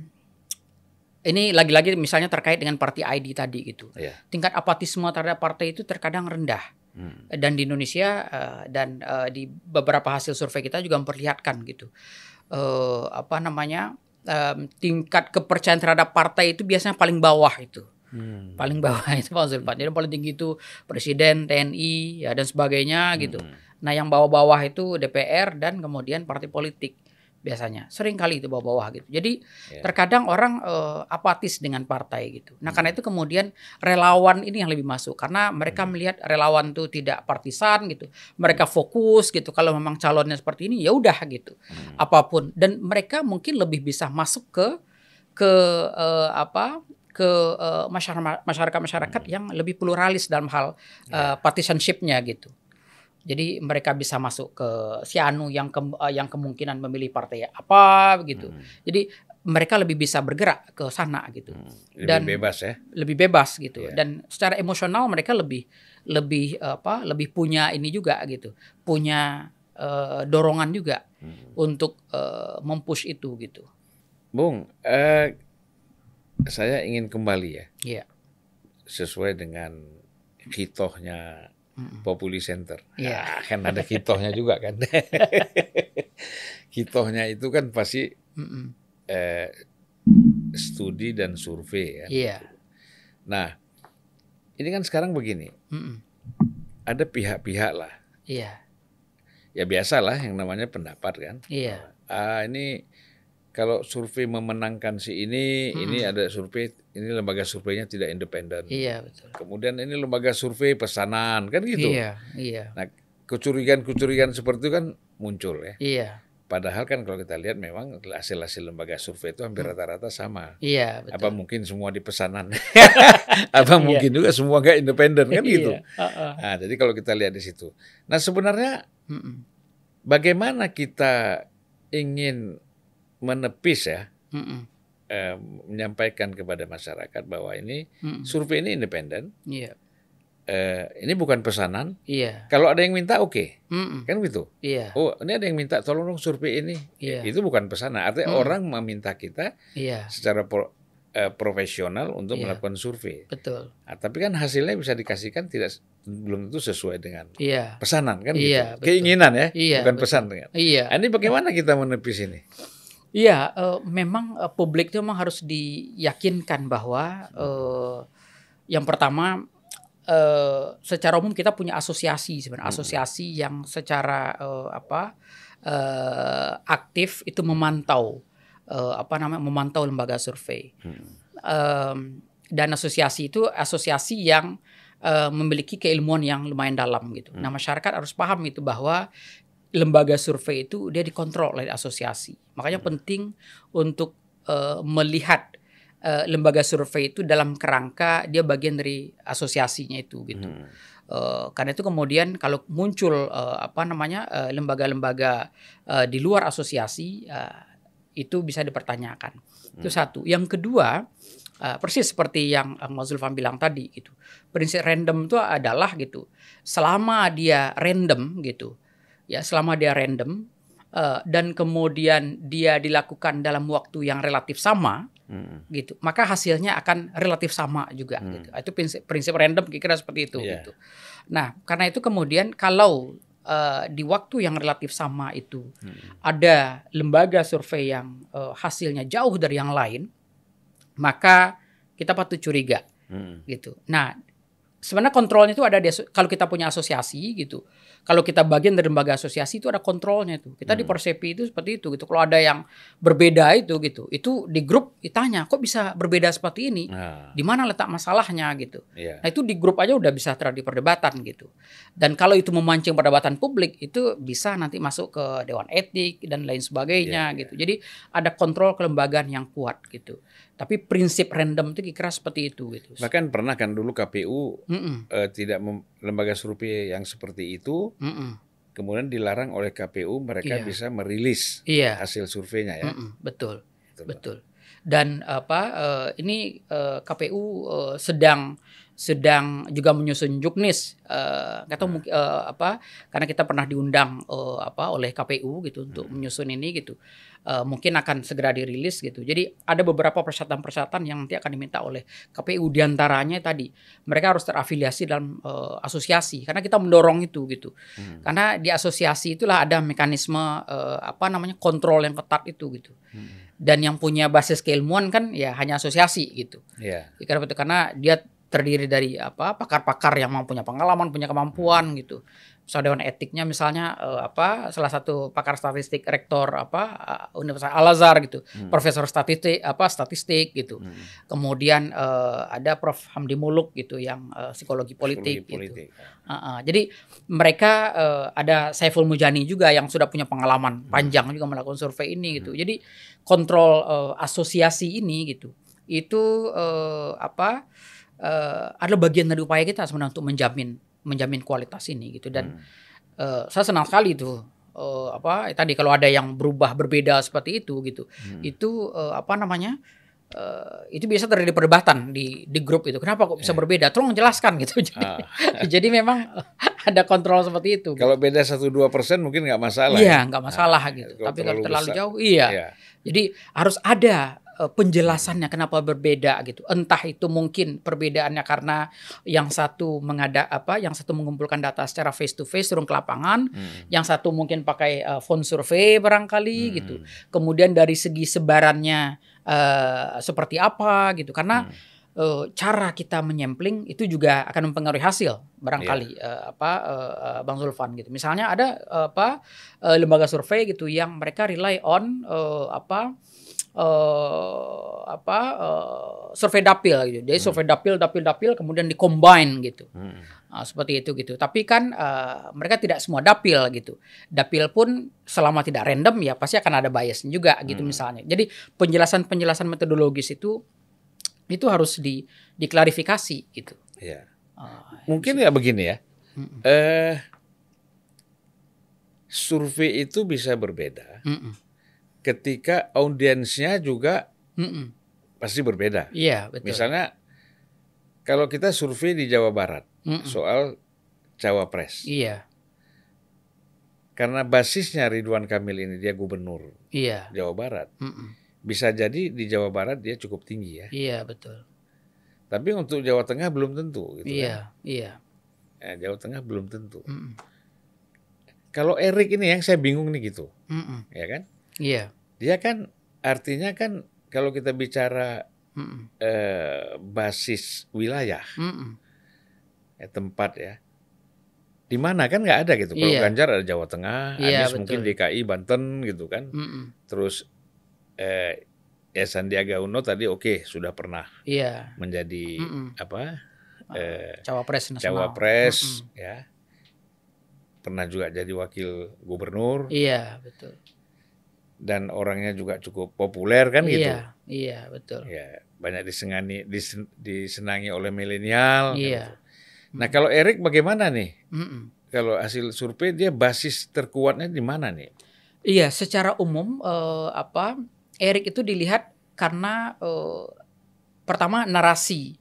ini lagi-lagi misalnya terkait dengan party I D tadi gitu. Yeah. Tingkat apatisme terhadap partai itu terkadang rendah. Hmm. Dan di Indonesia uh, dan uh, di beberapa hasil survei kita juga memperlihatkan gitu. Uh, apa namanya um, tingkat kepercayaan terhadap partai itu biasanya paling bawah itu. Hmm. Paling bawah itu Pak Zulfan. Jadi paling tinggi itu Presiden, T N I ya, dan sebagainya gitu. Hmm. Nah yang bawah-bawah itu D P R dan kemudian partai politik. Biasanya sering kali itu bawah-bawah gitu. Jadi yeah. terkadang orang uh, apatis dengan partai gitu. Nah hmm. karena itu kemudian relawan ini yang lebih masuk, karena mereka hmm. melihat relawan tuh tidak partisan gitu. Mereka fokus gitu. Kalau memang calonnya seperti ini ya udah gitu. Hmm. Apapun, dan mereka mungkin lebih bisa masuk ke ke uh, apa? ke uh, masyarakat-masyarakat hmm. yang lebih pluralis dalam hal uh, partisanship-nya gitu. Jadi mereka bisa masuk ke si anu yang ke, yang kemungkinan memilih partai apa begitu. Hmm. Jadi mereka lebih bisa bergerak ke sana gitu. Hmm. Lebih dan bebas ya. Lebih bebas gitu. Yeah. Dan secara emosional mereka lebih lebih apa? Lebih punya ini juga gitu. Punya uh, dorongan juga hmm. untuk uh, mempush itu gitu. Bung, uh, saya ingin kembali ya. Iya. Yeah. Sesuai dengan hitohnya Populi Center, yeah. nah, kan ada hitohnya juga kan. Hitohnya itu kan pasti eh, studi dan survei ya. Yeah. Nah, ini kan sekarang begini, Mm-mm. ada pihak-pihak lah. Iya. Yeah. Ya biasalah yang namanya pendapat kan. Iya. Yeah. Ah ini kalau survei memenangkan si ini, mm-hmm. ini ada survei, ini lembaga surveinya tidak independen. Iya, betul. Kemudian ini lembaga survei pesanan, kan gitu. Iya, iya. Nah, kecurigaan-kecurigaan seperti itu kan muncul ya. Iya. Padahal kan kalau kita lihat memang hasil-hasil lembaga survei itu hampir rata-rata sama. Iya, betul. Apa mungkin semua di pesanan? Apa mungkin iya. juga semua nggak independen, kan gitu. Iya. Uh-uh. Nah, jadi kalau kita lihat di situ. Nah, sebenarnya Mm-mm. bagaimana kita ingin menepis ya, mm-mm. Eh, menyampaikan kepada masyarakat bahwa ini mm-mm. survei ini independen, yeah. eh, ini bukan pesanan. Yeah. Kalau ada yang minta oke, okay. kan gitu. Yeah. Oh ini ada yang minta tolong dong survei ini, yeah. itu bukan pesanan. Artinya mm. orang meminta kita yeah. secara pro, eh, profesional untuk yeah. melakukan survei. Betul. Nah, tapi kan hasilnya bisa dikasihkan tidak belum tentu sesuai dengan yeah. pesanan kan yeah, gitu. Betul. Keinginan ya, yeah, bukan betul. Pesan kan. Yeah. Nah, ini bagaimana kita menepis ini? Iya, uh, memang uh, publik itu memang harus diyakinkan bahwa uh, yang pertama uh, secara umum kita punya asosiasi sebenarnya, asosiasi yang secara uh, apa uh, aktif itu memantau uh, apa namanya memantau lembaga survei, um, dan asosiasi itu asosiasi yang uh, memiliki keilmuan yang lumayan dalam gitu. Nah masyarakat harus paham itu bahwa lembaga survei itu dia dikontrol oleh asosiasi. Makanya hmm. penting untuk uh, melihat uh, lembaga survei itu dalam kerangka dia bagian dari asosiasinya itu gitu. Hmm. Uh, karena itu kemudian kalau muncul uh, apa namanya uh, lembaga-lembaga uh, di luar asosiasi uh, itu bisa dipertanyakan. Hmm. Itu satu. Yang kedua, Uh, persis seperti yang Mas Zulfan bilang tadi gitu. Prinsip random itu adalah gitu. Selama dia random gitu. Ya, selama dia random uh, dan kemudian dia dilakukan dalam waktu yang relatif sama, hmm. gitu. Maka hasilnya akan relatif sama juga. Hmm. Gitu. Itu prinsip, prinsip random kira-kira seperti itu. Yeah. Gitu. Nah, karena itu kemudian kalau uh, di waktu yang relatif sama itu hmm. ada lembaga survei yang uh, hasilnya jauh dari yang lain, maka kita patut curiga. Hmm. Gitu. Nah, sebenarnya kontrolnya itu ada di, kalau kita punya asosiasi gitu. Kalau kita bagian dari lembaga asosiasi itu ada kontrolnya itu. Kita hmm. di Persepi itu seperti itu gitu. Kalau ada yang berbeda itu gitu, itu di grup ditanya, kok bisa berbeda seperti ini? Nah. Di mana letak masalahnya gitu. Yeah. Nah, itu di grup aja udah bisa terjadi perdebatan gitu. Dan kalau itu memancing perdebatan publik, itu bisa nanti masuk ke Dewan Etik dan lain sebagainya yeah, gitu. Yeah. Jadi ada kontrol kelembagaan yang kuat gitu. Tapi prinsip random itu kira-kira seperti itu gitu. Bahkan pernah kan dulu K P U mm-mm. Eh, tidak mem- lembaga survei yang seperti itu mm-mm. kemudian dilarang oleh K P U mereka yeah. bisa merilis yeah. hasil surveinya ya. Mm-mm. Betul. Betul. Betul. Dan apa eh, ini eh, K P U eh, sedang sedang juga menyusun juknis eh, atau hmm. eh, apa karena kita pernah diundang eh, apa oleh K P U gitu untuk hmm. menyusun ini gitu. Uh, mungkin akan segera dirilis gitu. Jadi ada beberapa persyaratan-persyaratan yang nanti akan diminta oleh K P U, diantaranya tadi mereka harus terafiliasi dalam uh, asosiasi karena kita mendorong itu gitu. Hmm. Karena di asosiasi itulah ada mekanisme uh, apa namanya kontrol yang ketat itu gitu. Hmm. Dan yang punya basis keilmuan kan ya hanya asosiasi gitu. Yeah. Karena dia terdiri dari apa pakar-pakar yang punya pengalaman, punya kemampuan hmm. gitu. So, Dewan Etiknya misalnya uh, apa salah satu pakar statistik rektor apa uh, Universitas Al-Azhar gitu, hmm. profesor statistik apa statistik gitu. Hmm. Kemudian uh, ada Prof Hamdi Muluk gitu yang uh, psikologi politik, psikologi gitu. Politik. Uh, uh, jadi mereka uh, ada Saiful Mujani juga yang sudah punya pengalaman hmm. panjang juga melakukan survei ini gitu. Hmm. Jadi kontrol uh, asosiasi ini gitu. Itu uh, apa uh, adalah bagian dari upaya kita sebenarnya untuk menjamin menjamin kualitas ini gitu dan hmm. uh, saya senang sekali tuh uh, apa tadi kalau ada yang berubah berbeda seperti itu gitu hmm. itu uh, apa namanya uh, itu biasa terjadi perdebatan di di grup itu kenapa kok bisa yeah. berbeda tolong jelaskan gitu jadi, ah. jadi memang ada kontrol seperti itu kalau gitu. Beda satu sampai dua persen mungkin nggak masalah iya nggak masalah nah, gitu kalau tapi kalau terlalu besar. Jauh iya yeah. jadi harus ada penjelasannya kenapa berbeda gitu. Entah itu mungkin perbedaannya karena yang satu mengada apa, yang satu mengumpulkan data secara face to face turun ke lapangan, hmm. yang satu mungkin pakai uh, font survei barangkali hmm. gitu. Kemudian dari segi sebarannya uh, seperti apa gitu. Karena hmm. uh, cara kita menyampling itu juga akan mempengaruhi hasil barangkali yeah. uh, apa uh, Bang Zulfan gitu. Misalnya ada uh, apa uh, lembaga survei gitu yang mereka rely on uh, apa Uh, apa uh, survei dapil gitu. Jadi hmm. survei dapil dapil dapil kemudian dikombine gitu. Hmm. Nah, seperti itu gitu. Tapi kan uh, mereka tidak semua dapil gitu. Dapil pun selama tidak random ya pasti akan ada bias juga gitu hmm. misalnya. Jadi penjelasan-penjelasan metodologis itu itu harus di diklarifikasi gitu. Ya. Uh, Mungkin ya begini ya. Mm-mm. Eh survei itu bisa berbeda. Mm-mm. Ketika audiensnya juga mm-mm. pasti berbeda. Iya, betul. Misalnya kalau kita survei di Jawa Barat mm-mm. soal Cawapres. Iya. Karena basisnya Ridwan Kamil ini dia gubernur iya. Jawa Barat. Mm-mm. Bisa jadi di Jawa Barat dia cukup tinggi ya. Iya, betul. Tapi untuk Jawa Tengah belum tentu. Gitu iya, kan? Iya. Nah, Jawa Tengah belum tentu. Mm-mm. Kalau Erick ini yang saya bingung nih gitu, mm-mm. ya kan? Iya. Dia kan artinya kan kalau kita bicara eh, basis wilayah, eh, tempat ya, di mana kan nggak ada gitu. Kalau iya. Ganjar ada Jawa Tengah, iya, Anies betul. Mungkin D K I, Banten gitu kan. Mm-mm. Terus eh, ya Sandiaga Uno tadi oke okay, sudah pernah iya. menjadi mm-mm. apa eh, cawapres nasional. Cawapres mm-mm. ya, pernah juga jadi wakil gubernur. Iya betul. Dan orangnya juga cukup populer kan iya, gitu. Iya, betul. Ya, banyak disengani, disen, disenangi oleh milenial. Iya. Kan gitu. Nah, mm. kalau Erick bagaimana nih? Mm-mm. Kalau hasil survei dia basis terkuatnya di mana nih? Iya, secara umum eh, apa Erick itu dilihat karena eh, pertama narasi,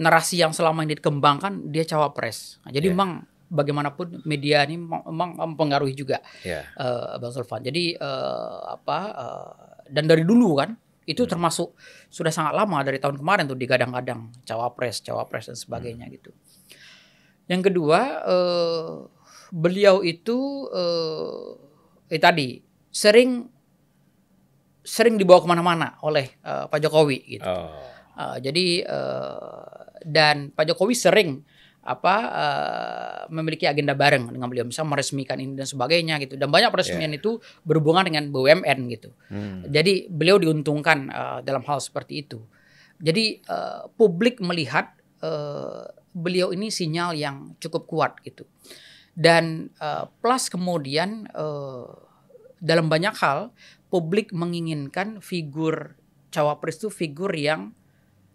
narasi yang selama ini dikembangkan dia cawapres. Nah, jadi yeah. memang bagaimanapun media ini memang mempengaruhi juga yeah. uh, Bang Zulfan. Jadi uh, apa uh, dan dari dulu kan Itu hmm. termasuk sudah sangat lama dari tahun kemarin tuh digadang-gadang cawapres, cawapres dan sebagainya hmm. gitu. Yang kedua, eh, beliau itu eh, eh, tadi sering sering dibawa kemana-mana oleh eh, Pak Jokowi gitu. Oh. Eh, jadi eh, dan Pak Jokowi sering apa uh, memiliki agenda bareng dengan beliau, misalnya meresmikan ini dan sebagainya gitu, dan banyak peresmian yeah. itu berhubungan dengan B U M N gitu. hmm. Jadi beliau diuntungkan uh, dalam hal seperti itu. Jadi uh, publik melihat uh, beliau ini sinyal yang cukup kuat gitu, dan uh, plus kemudian uh, dalam banyak hal publik menginginkan figur cawapres itu figur yang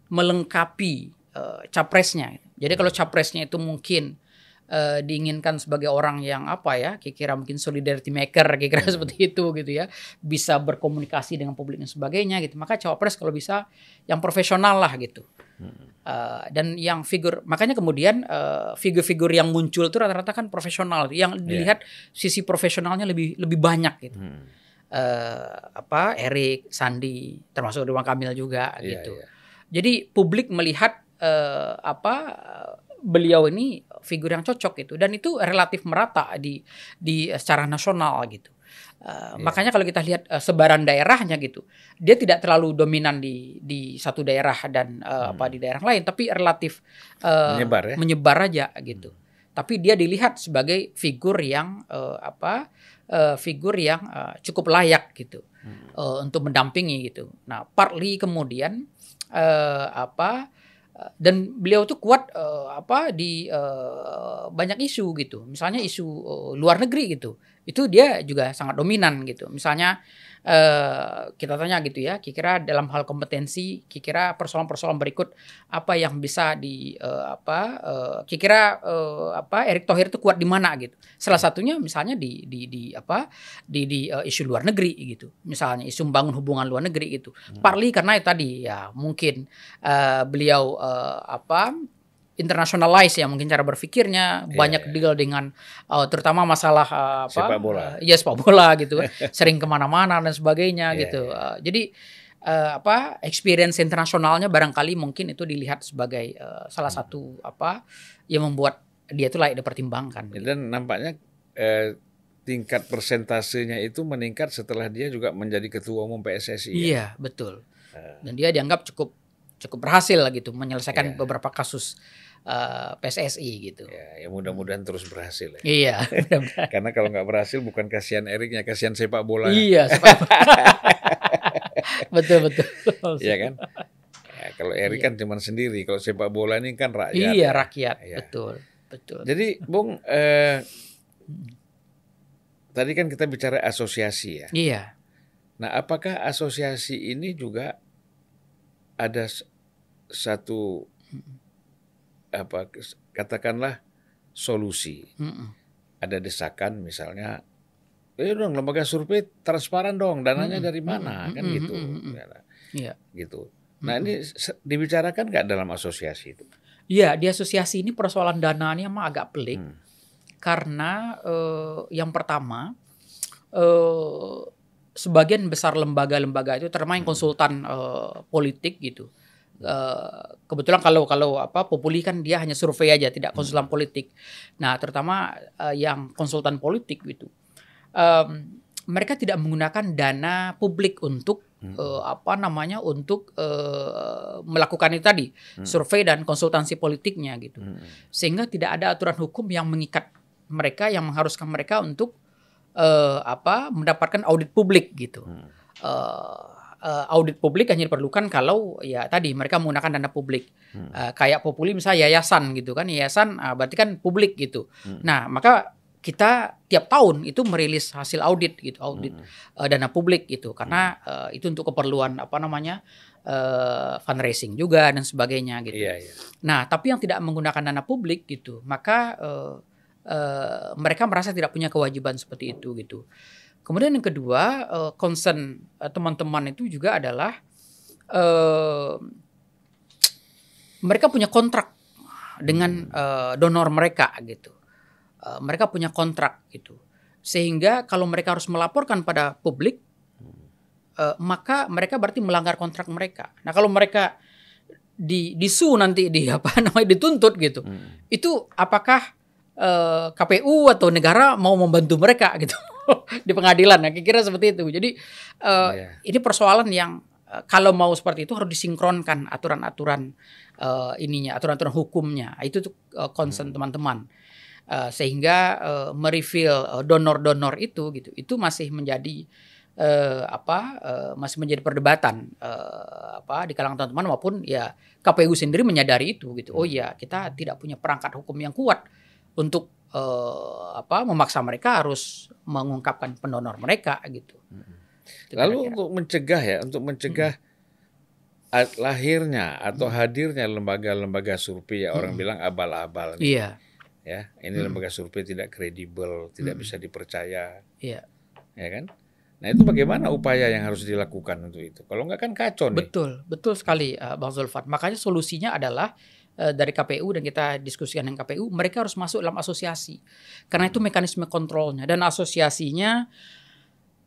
melengkapi Uh, capresnya. Jadi kalau capresnya itu mungkin uh, diinginkan sebagai orang yang apa ya, kira-kira mungkin solidarity maker, kira-kira hmm. seperti itu gitu ya, bisa berkomunikasi dengan publik dan sebagainya gitu. Maka cawapres kalau bisa yang profesional lah gitu. Hmm. Uh, dan yang figur, makanya kemudian uh, figur-figur yang muncul itu rata-rata kan profesional, yang dilihat yeah. sisi profesionalnya lebih lebih banyak gitu. Hmm. Uh, apa Erick, Sandi, termasuk Ridwan Kamil juga yeah, gitu. Yeah. Jadi publik melihat Uh, apa uh, beliau ini figur yang cocok gitu, dan itu relatif merata di di secara nasional gitu. Uh, yeah. Makanya kalau kita lihat uh, sebaran daerahnya gitu, dia tidak terlalu dominan di di satu daerah dan uh, hmm. apa di daerah lain, tapi relatif uh, menyebar, ya? menyebar aja gitu. Hmm. Tapi dia dilihat sebagai figur yang uh, apa uh, figur yang uh, cukup layak gitu hmm. uh, untuk mendampingi gitu. Nah, partly kemudian uh, apa dan beliau tuh kuat uh, apa di uh, banyak isu gitu, misalnya isu uh, luar negeri gitu, itu dia juga sangat dominan gitu. Misalnya uh, kita tanya gitu ya, kira-kira dalam hal kompetensi, kira-kira persoalan-persoalan berikut apa yang bisa di uh, apa uh, kira-kira uh, apa Erick Thohir tuh kuat di mana gitu. Salah satunya misalnya di di, di apa di, di uh, isu luar negeri gitu, misalnya isu membangun hubungan luar negeri gitu. Hmm. Partly karena itu tadi ya mungkin uh, beliau Uh, apa internationalize ya mungkin cara berpikirnya, yeah, banyak deal dengan uh, terutama masalah uh, apa sepak bola, uh, ya sepak bola gitu sering kemana-mana dan sebagainya yeah, gitu uh, jadi uh, apa experience internasionalnya barangkali mungkin itu dilihat sebagai uh, salah hmm. satu apa yang membuat dia itu layak dipertimbangkan, dan gitu. Nampaknya eh, tingkat persentasenya itu meningkat setelah dia juga menjadi ketua umum P S S I. Iya yeah, ya? Betul uh. Dan dia dianggap cukup cukup berhasil gitu menyelesaikan yeah. beberapa kasus uh, P S S I gitu. Ya, ya mudah-mudahan terus berhasil. Ya. Iya. Mudah-mudahan. Karena kalau nggak berhasil bukan kasihan Ericknya, kasihan sepak bola. Iya. Sepak bola. Betul betul. Iya kan. Ya, kalau Erick iya. kan cuma sendiri, kalau sepak bola ini kan rakyat. Iya rakyat. Ya. Betul betul. Jadi Bung, eh, tadi kan kita bicara asosiasi ya. Iya. Nah apakah asosiasi ini juga ada satu apa katakanlah solusi, Mm-mm. ada desakan misalnya, eh dong lembaga survei transparan dong dananya Mm-mm. dari mana Mm-mm. kan Mm-mm. gitu, Mm-mm. Ya. Gitu. Nah Mm-mm. ini dibicarakan nggak dalam asosiasi itu? Iya, di asosiasi ini persoalan dananya mah agak pelik mm. karena eh, yang pertama. Eh, Sebagian besar lembaga-lembaga itu termasuk hmm. konsultan uh, politik gitu. Uh, kebetulan kalau kalau apa Populi kan dia hanya survei aja, tidak konsultan hmm. politik. Nah, terutama uh, yang konsultan politik gitu, um, mereka tidak menggunakan dana publik untuk hmm. uh, apa namanya untuk uh, melakukan itu tadi hmm. survei dan konsultansi politiknya gitu. Hmm. Sehingga tidak ada aturan hukum yang mengikat mereka, yang mengharuskan mereka untuk Uh, apa mendapatkan audit publik gitu. hmm. uh, uh, audit publik hanya diperlukan kalau ya tadi mereka menggunakan dana publik. hmm. uh, kayak Populi misalnya yayasan gitu kan, yayasan uh, berarti kan publik gitu. hmm. Nah maka kita tiap tahun itu merilis hasil audit gitu, audit hmm. uh, dana publik gitu, karena hmm. uh, itu untuk keperluan apa namanya uh, fundraising juga dan sebagainya gitu. yeah, yeah. Nah tapi yang tidak menggunakan dana publik gitu, maka uh, Uh, mereka merasa tidak punya kewajiban seperti itu gitu. Kemudian yang kedua, uh, concern uh, teman-teman itu juga adalah uh, mereka punya kontrak dengan uh, donor mereka gitu. Uh, mereka punya kontrak gitu. Sehingga kalau mereka harus melaporkan pada publik, uh, maka mereka berarti melanggar kontrak mereka. Nah, kalau mereka di disu nanti di apa namanya dituntut gitu, hmm. itu apakah uh, K P U atau negara mau membantu mereka gitu di pengadilan? Nah, kira-kira seperti itu. Jadi uh, oh, yeah. ini persoalan yang kalau mau seperti itu harus disinkronkan aturan-aturan uh, ininya, aturan-aturan hukumnya. Itu tuh uh, concern hmm. teman-teman. Uh, sehingga uh, merefill uh, donor-donor itu gitu. Itu masih menjadi uh, apa? Uh, masih menjadi perdebatan uh, apa di kalangan teman-teman maupun ya K P U sendiri menyadari itu gitu. Hmm. Oh iya, kita tidak punya perangkat hukum yang kuat untuk uh, apa? memaksa mereka harus mengungkapkan pendonor mereka gitu. Hmm. Lalu kira-kira. untuk mencegah ya, untuk mencegah hmm. lahirnya atau hmm. hadirnya lembaga-lembaga survei ya hmm. orang bilang abal-abal. Iya. Ya, ini hmm. lembaga survei tidak kredibel, tidak hmm. bisa dipercaya. Iya. Ya kan? Nah, itu bagaimana upaya yang harus dilakukan untuk itu? Kalau enggak kan kacau nih. Betul, betul sekali uh, Bang Zulfan. Makanya solusinya adalah uh, dari K P U, dan kita diskusikan dengan K P U, mereka harus masuk dalam asosiasi. Karena itu mekanisme kontrolnya, dan asosiasinya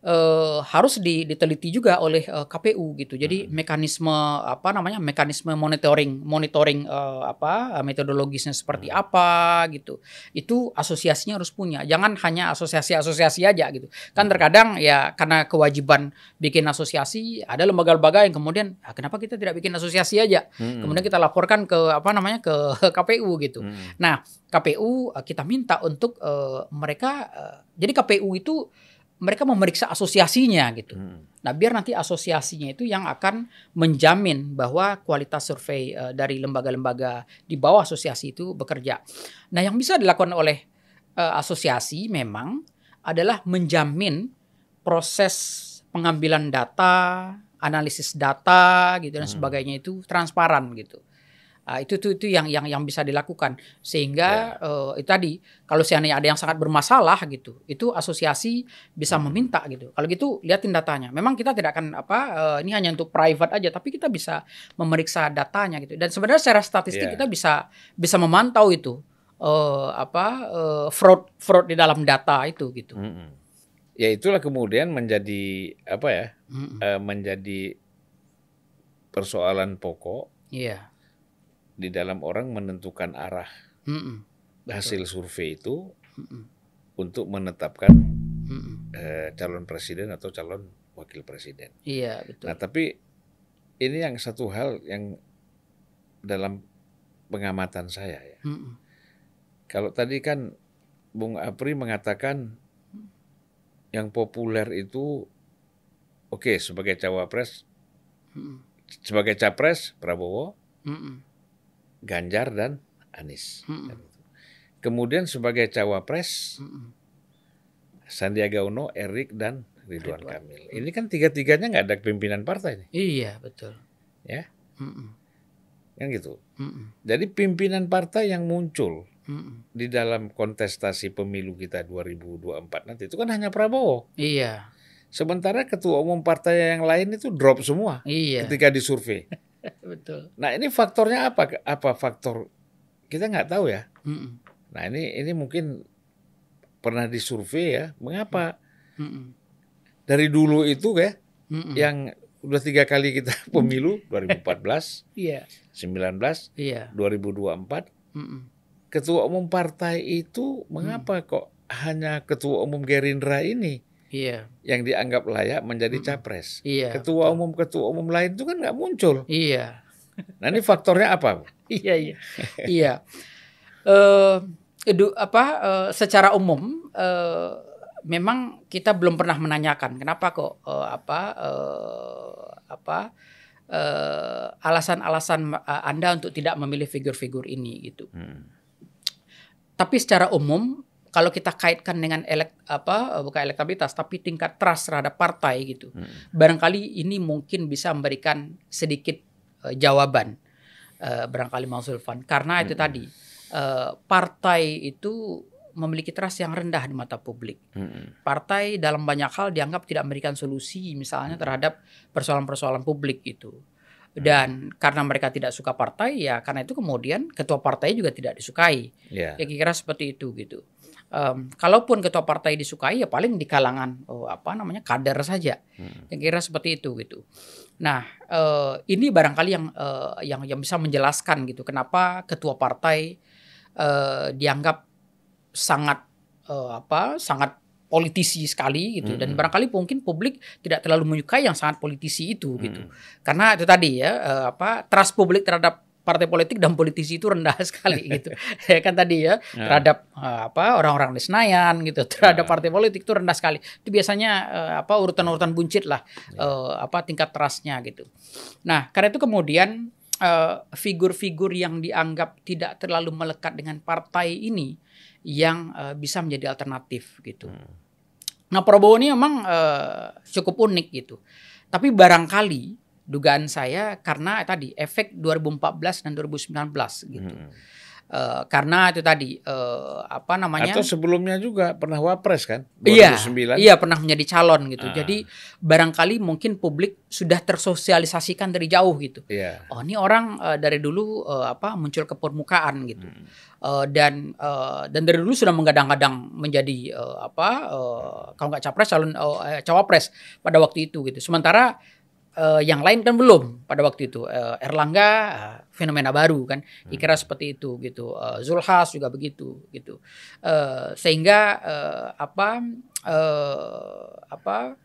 Uh, harus diteliti juga oleh uh, K P U gitu. Jadi hmm. mekanisme apa namanya mekanisme monitoring, monitoring uh, apa metodologisnya seperti hmm. apa gitu. Itu asosiasinya harus punya. Jangan hanya asosiasi-asosiasi aja gitu. Kan terkadang ya karena kewajiban bikin asosiasi ada lembaga-lembaga yang kemudian ah, kenapa kita tidak bikin asosiasi aja? Hmm. Kemudian kita laporkan ke apa namanya ke K P U gitu. Hmm. Nah, K P U uh, kita minta untuk uh, mereka uh, jadi K P U itu mereka memeriksa asosiasinya gitu. Hmm. Nah, biar nanti asosiasinya itu yang akan menjamin bahwa kualitas survei uh, dari lembaga-lembaga di bawah asosiasi itu bekerja. Nah, yang bisa dilakukan oleh uh, asosiasi memang adalah menjamin proses pengambilan data, analisis data gitu dan hmm. sebagainya itu transparan gitu. Uh, itu tuh itu yang yang yang bisa dilakukan sehingga yeah. uh, itu tadi kalau seandainya ada yang sangat bermasalah gitu itu asosiasi bisa meminta gitu. Kalau gitu liatin datanya. Memang kita tidak akan apa uh, ini hanya untuk private aja, tapi kita bisa memeriksa datanya gitu. Dan sebenarnya secara statistik yeah. kita bisa bisa memantau itu uh, apa uh, fraud fraud di dalam data itu gitu. Mm-hmm. Ya itulah kemudian menjadi apa ya mm-hmm. uh, menjadi persoalan pokok. Iya. Yeah. Di dalam orang menentukan arah Mm-mm. hasil survei itu Mm-mm. untuk menetapkan Mm-mm. Eh, calon presiden atau calon wakil presiden. Iya betul. Nah tapi ini yang satu hal yang dalam pengamatan saya ya. Mm-mm. Kalau tadi kan Bung Apri mengatakan yang populer itu oke okay, sebagai cawapres, Mm-mm. sebagai capres Prabowo. Mm-mm. Ganjar dan Anies. Mm-mm. Kemudian sebagai cawapres Mm-mm. Sandiaga Uno, Erick dan Ridwan, Ridwan Kamil. Ini kan tiga-tiganya nggak ada pimpinan partai nih. Iya betul. Ya, Mm-mm. kan gitu. Mm-mm. Jadi pimpinan partai yang muncul Mm-mm. di dalam kontestasi pemilu kita dua ribu dua puluh empat nanti itu kan hanya Prabowo. Iya. Sementara ketua umum partai yang lain itu drop semua iya. ketika disurvei. Betul. Nah ini faktornya apa? Apa faktor kita nggak tahu ya. Mm-mm. Nah ini ini mungkin pernah disurvei ya. Mengapa Mm-mm. dari dulu itu ya, Mm-mm. yang udah tiga kali kita pemilu dua ribu empat belas, yeah. sembilan belas, yeah. dua ribu dua puluh empat, Mm-mm. ketua umum partai itu mengapa Mm. kok hanya ketua umum Gerindra ini? Iya. Yang dianggap layak menjadi capres. Iya, ketua betul. umum ketua umum lain itu kan nggak muncul. Iya. Nah ini faktornya apa? iya iya. iya. Uh, edu, apa uh, secara umum uh, memang kita belum pernah menanyakan kenapa kok uh, apa uh, apa uh, alasan-alasan Anda untuk tidak memilih figur-figur ini gitu. Hmm. Tapi secara umum kalau kita kaitkan dengan elek, apa bukan elektabilitas tapi tingkat trust terhadap partai gitu. Hmm. Barangkali ini mungkin bisa memberikan sedikit uh, jawaban uh, barangkali Mas Zulfan karena hmm. itu tadi uh, partai itu memiliki trust yang rendah di mata publik. Hmm. Partai dalam banyak hal dianggap tidak memberikan solusi misalnya terhadap persoalan-persoalan publik itu. Dan hmm. karena mereka tidak suka partai, ya karena itu kemudian ketua partai juga tidak disukai. Yeah. Ya kira-kira seperti itu gitu. Um, kalaupun ketua partai disukai, ya paling di kalangan oh, apa namanya kader saja. Hmm. Ya kira-kira seperti itu gitu. Nah uh, ini barangkali yang, uh, yang yang bisa menjelaskan gitu kenapa ketua partai uh, dianggap sangat uh, apa sangat politisi sekali gitu, dan barangkali mungkin publik tidak terlalu menyukai yang sangat politisi itu gitu, hmm. karena itu tadi ya uh, apa trust publik terhadap partai politik dan politisi itu rendah sekali gitu, ya kan tadi ya terhadap uh, apa orang-orang di Senayan gitu, terhadap partai politik itu rendah sekali. Itu biasanya uh, apa urutan-urutan buncit lah uh, apa tingkat trustnya gitu. Nah karena itu kemudian figur-figur uh, yang dianggap tidak terlalu melekat dengan partai ini yang uh, bisa menjadi alternatif gitu. Hmm. Nah Prabowo ini memang uh, cukup unik gitu. Tapi barangkali dugaan saya karena tadi efek dua ribu empat belas dan dua ribu sembilan belas gitu. Hmm. Uh, karena itu tadi uh, apa namanya? Atau sebelumnya juga pernah wapres kan? dua ribu sembilan. Iya, iya pernah menjadi calon gitu. Ah. Jadi barangkali mungkin publik sudah tersosialisasikan dari jauh gitu. Yeah. Oh ini orang uh, dari dulu uh, apa muncul ke permukaan gitu. Hmm. Uh, dan uh, dan dari dulu sudah menggadang-gadang menjadi uh, apa uh, kalau nggak capres calon uh, cawapres pada waktu itu gitu. Sementara uh, yang lain kan belum pada waktu itu. uh, Airlangga uh, fenomena baru kan, dikira hmm. seperti itu gitu. uh, Zulhas juga begitu gitu. Uh, sehingga uh, apa uh, apa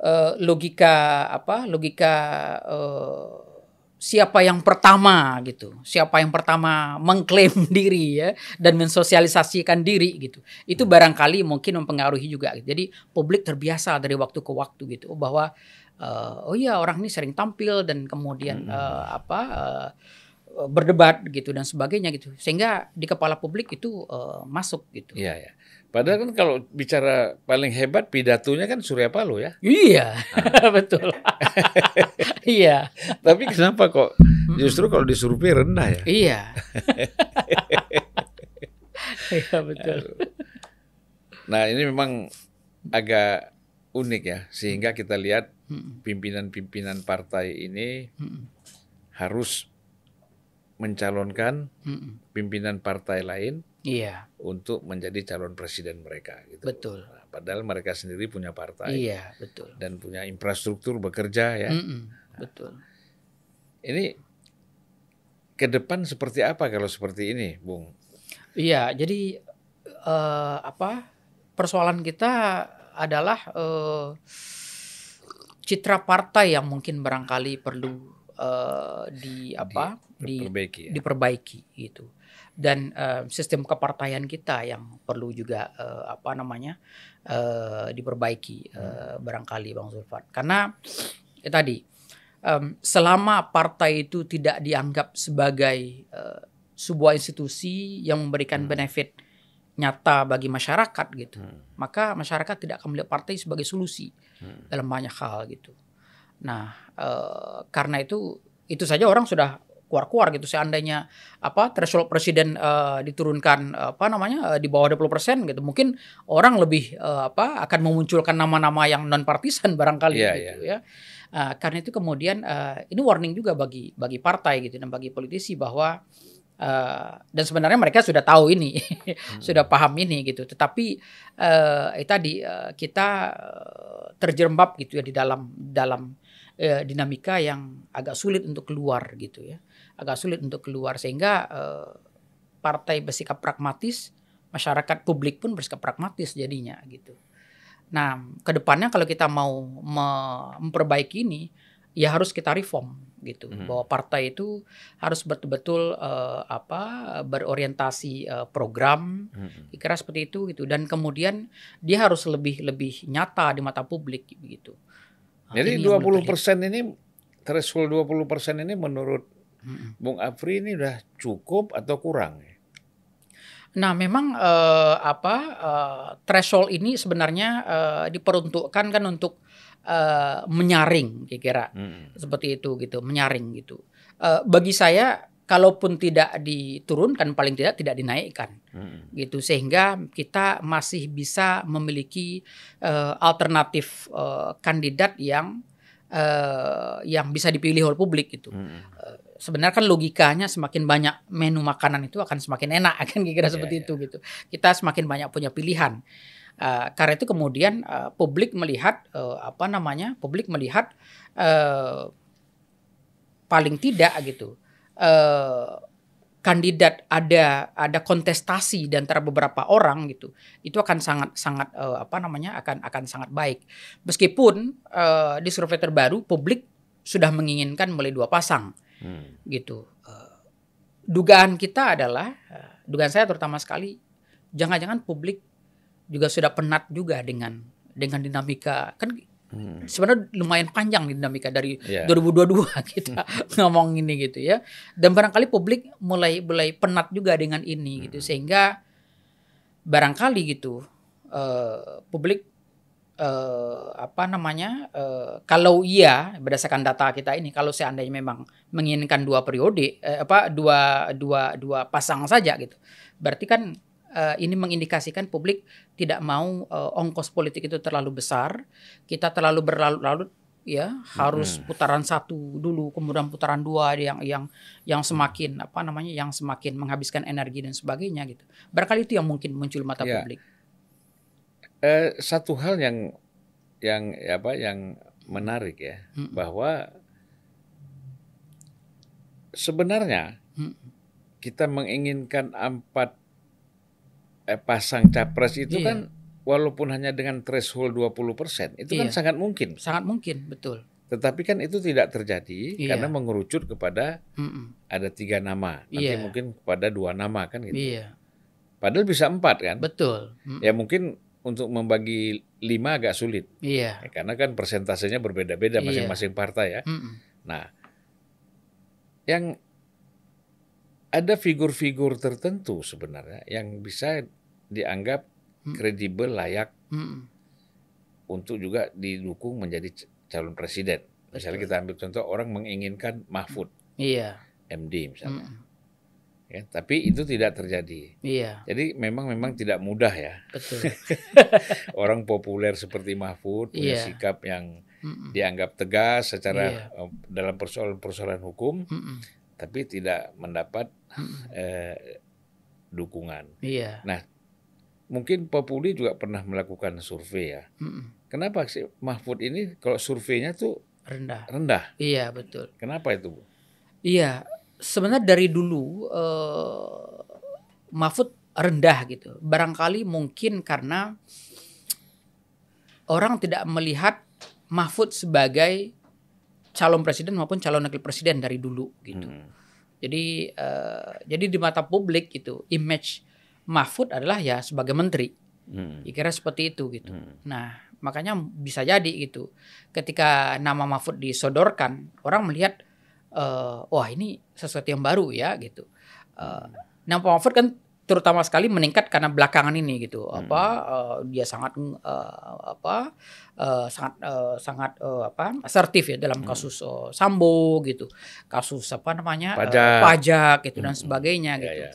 uh, logika apa logika uh, siapa yang pertama gitu, siapa yang pertama mengklaim diri ya dan mensosialisasikan diri gitu, itu barangkali mungkin mempengaruhi juga gitu. Jadi publik terbiasa dari waktu ke waktu gitu bahwa uh, oh iya orang ini sering tampil dan kemudian hmm. uh, apa uh, berdebat gitu dan sebagainya gitu, sehingga di kepala publik itu uh, masuk gitu. Iya ya. Padahal kan kalau bicara paling hebat pidatonya kan Surya Paloh ya. Iya, ah. betul. Iya. Tapi kenapa kok justru kalau disurvei rendah ya? Iya. Iya betul. Nah ini memang agak unik ya, sehingga kita lihat pimpinan-pimpinan partai ini harus mencalonkan pimpinan partai lain. Iya. Untuk menjadi calon presiden mereka gitu. Betul. Nah, padahal mereka sendiri punya partai. Iya, betul. Dan punya infrastruktur bekerja ya. Mm-mm, betul. Nah, ini ke depan seperti apa kalau seperti ini, Bung? Iya, jadi uh, apa? Persoalan kita adalah uh, citra partai yang mungkin barangkali perlu uh, di apa? Di, diperbaiki, ya? diperbaiki gitu. Dan uh, sistem kepartaian kita yang perlu juga uh, apa namanya uh, diperbaiki uh, barangkali Bang Zulfan. Karena ya, tadi um, selama partai itu tidak dianggap sebagai uh, sebuah institusi yang memberikan hmm. benefit nyata bagi masyarakat gitu, hmm. maka masyarakat tidak akan melihat partai sebagai solusi hmm. dalam banyak hal gitu. Nah uh, karena itu itu saja orang sudah keluar-keluar gitu, seandainya apa threshold presiden uh, diturunkan apa namanya uh, di bawah dua puluh persen gitu, mungkin orang lebih uh, apa akan memunculkan nama-nama yang non partisan barangkali yeah, gitu yeah. ya. Uh, karena itu kemudian uh, ini warning juga bagi bagi partai gitu dan bagi politisi bahwa uh, dan sebenarnya mereka sudah tahu ini, hmm. sudah paham ini gitu. Tetapi uh, eh tadi uh, kita uh, terjerembab gitu ya di dalam dalam uh, dinamika yang agak sulit untuk keluar gitu ya. agak sulit untuk keluar sehingga eh, partai bersikap pragmatis, masyarakat publik pun bersikap pragmatis jadinya gitu. Nah, kedepannya kalau kita mau memperbaiki ini, ya harus kita reform gitu, hmm. bahwa partai itu harus betul-betul eh, apa berorientasi eh, program, hmm. kira seperti itu gitu, dan kemudian dia harus lebih lebih nyata di mata publik gitu. Jadi dua puluh persen ini, threshold dua puluh persen ini menurut Bung Afri ini udah cukup atau kurang? Nah, memang uh, apa uh, threshold ini sebenarnya uh, diperuntukkan kan untuk uh, menyaring, kira-kira hmm. seperti itu gitu, menyaring gitu. Uh, bagi saya, kalaupun tidak diturunkan, paling tidak tidak dinaikkan, hmm. gitu, sehingga kita masih bisa memiliki uh, alternatif uh, kandidat yang uh, yang bisa dipilih oleh publik gitu. Hmm. Uh, sebenarnya kan logikanya semakin banyak menu makanan itu akan semakin enak, kan kira-kira yeah, seperti yeah. itu gitu. Kita semakin banyak punya pilihan. Uh, karena itu kemudian uh, publik melihat uh, apa namanya? Publik melihat uh, paling tidak gitu. Uh, kandidat ada ada kontestasi di antara beberapa orang gitu, itu akan sangat sangat uh, apa namanya akan akan sangat baik, meskipun uh, di survei terbaru publik sudah menginginkan mulai dua pasang hmm. gitu. Uh, dugaan kita adalah uh, dugaan saya terutama sekali, jangan-jangan publik juga sudah penat juga dengan dengan dinamika kan. Hmm. Sebenarnya lumayan panjang nih dinamika dari yeah. dua ribu dua puluh dua kita ngomong ini gitu ya. Dan barangkali publik mulai mulai penat juga dengan ini hmm. gitu, sehingga barangkali gitu uh, publik uh, apa namanya uh, kalau iya berdasarkan data kita ini, kalau seandainya memang menginginkan dua periode eh, apa dua dua dua pasang saja gitu, berarti kan Uh, ini mengindikasikan publik tidak mau uh, ongkos politik itu terlalu besar. Kita terlalu berlarut-larut ya, harus hmm. putaran satu dulu, kemudian putaran dua yang yang yang semakin apa namanya, yang semakin menghabiskan energi dan sebagainya gitu. Barangkali itu yang mungkin muncul mata ya. publik. Uh, satu hal yang yang apa yang menarik ya, hmm. bahwa sebenarnya hmm. kita menginginkan empat pasang capres itu iya. kan walaupun hanya dengan threshold dua puluh persen itu iya. kan sangat mungkin. Sangat mungkin, betul. Tetapi kan itu tidak terjadi iya. karena mengerucut kepada Mm-mm. ada tiga nama. Nanti iya. mungkin kepada dua nama kan gitu. Iya. Padahal bisa empat kan. Betul. Mm-mm. Ya mungkin untuk membagi lima agak sulit. Iya. Ya, karena kan persentasenya berbeda-beda masing-masing iya. partai ya. Mm-mm. Nah, yang ada figur-figur tertentu sebenarnya yang bisa dianggap kredibel, layak hmm. untuk juga didukung menjadi calon presiden. Misalnya Betul. kita ambil contoh, orang menginginkan Mahfud iya. M D misalnya. Hmm. Ya, tapi itu tidak terjadi. Iya. Jadi memang memang tidak mudah ya. Betul. Orang populer seperti Mahfud punya iya. sikap yang hmm. dianggap tegas secara iya. dalam persoalan-persoalan hukum. Hmm. Tapi tidak mendapat hmm. eh, dukungan. Iya. Nah, mungkin Populi juga pernah melakukan survei ya. Hmm. Kenapa sih Mahfud ini kalau surveinya tuh rendah? Rendah. Iya, betul. Kenapa itu, Bu? Iya, sebenarnya dari dulu eh, Mahfud rendah gitu. Barangkali mungkin karena orang tidak melihat Mahfud sebagai calon presiden maupun calon wakil presiden dari dulu gitu. Hmm. Jadi uh, jadi di mata publik gitu, image Mahfud adalah ya sebagai menteri. Hmm. Kira-kira seperti itu gitu. Hmm. Nah, makanya bisa jadi gitu. Ketika nama Mahfud disodorkan, orang melihat uh, wah ini sesuatu yang baru ya gitu. Uh, nama Mahfud kan terutama sekali meningkat karena belakangan ini gitu. Hmm. Apa uh, dia sangat uh, apa uh, sangat uh, sangat uh, apa asertif ya dalam kasus hmm. uh, Sambo gitu. Kasus apa namanya? pajak, uh, pajak gitu hmm. dan sebagainya hmm. gitu. Ya, ya.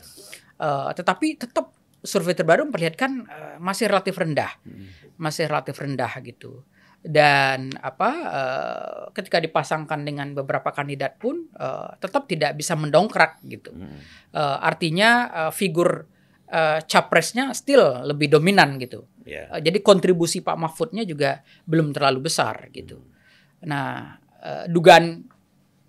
Uh, tetapi tetap survei terbaru memperlihatkan uh, masih relatif rendah. Hmm. Masih relatif rendah gitu. Dan apa uh, ketika dipasangkan dengan beberapa kandidat pun uh, tetap tidak bisa mendongkrak gitu. Hmm. Uh, artinya uh, figur uh, capresnya still lebih dominan gitu. Yeah. Uh, jadi kontribusi Pak Mahfudnya juga belum terlalu besar gitu. Hmm. Nah, uh, dugaan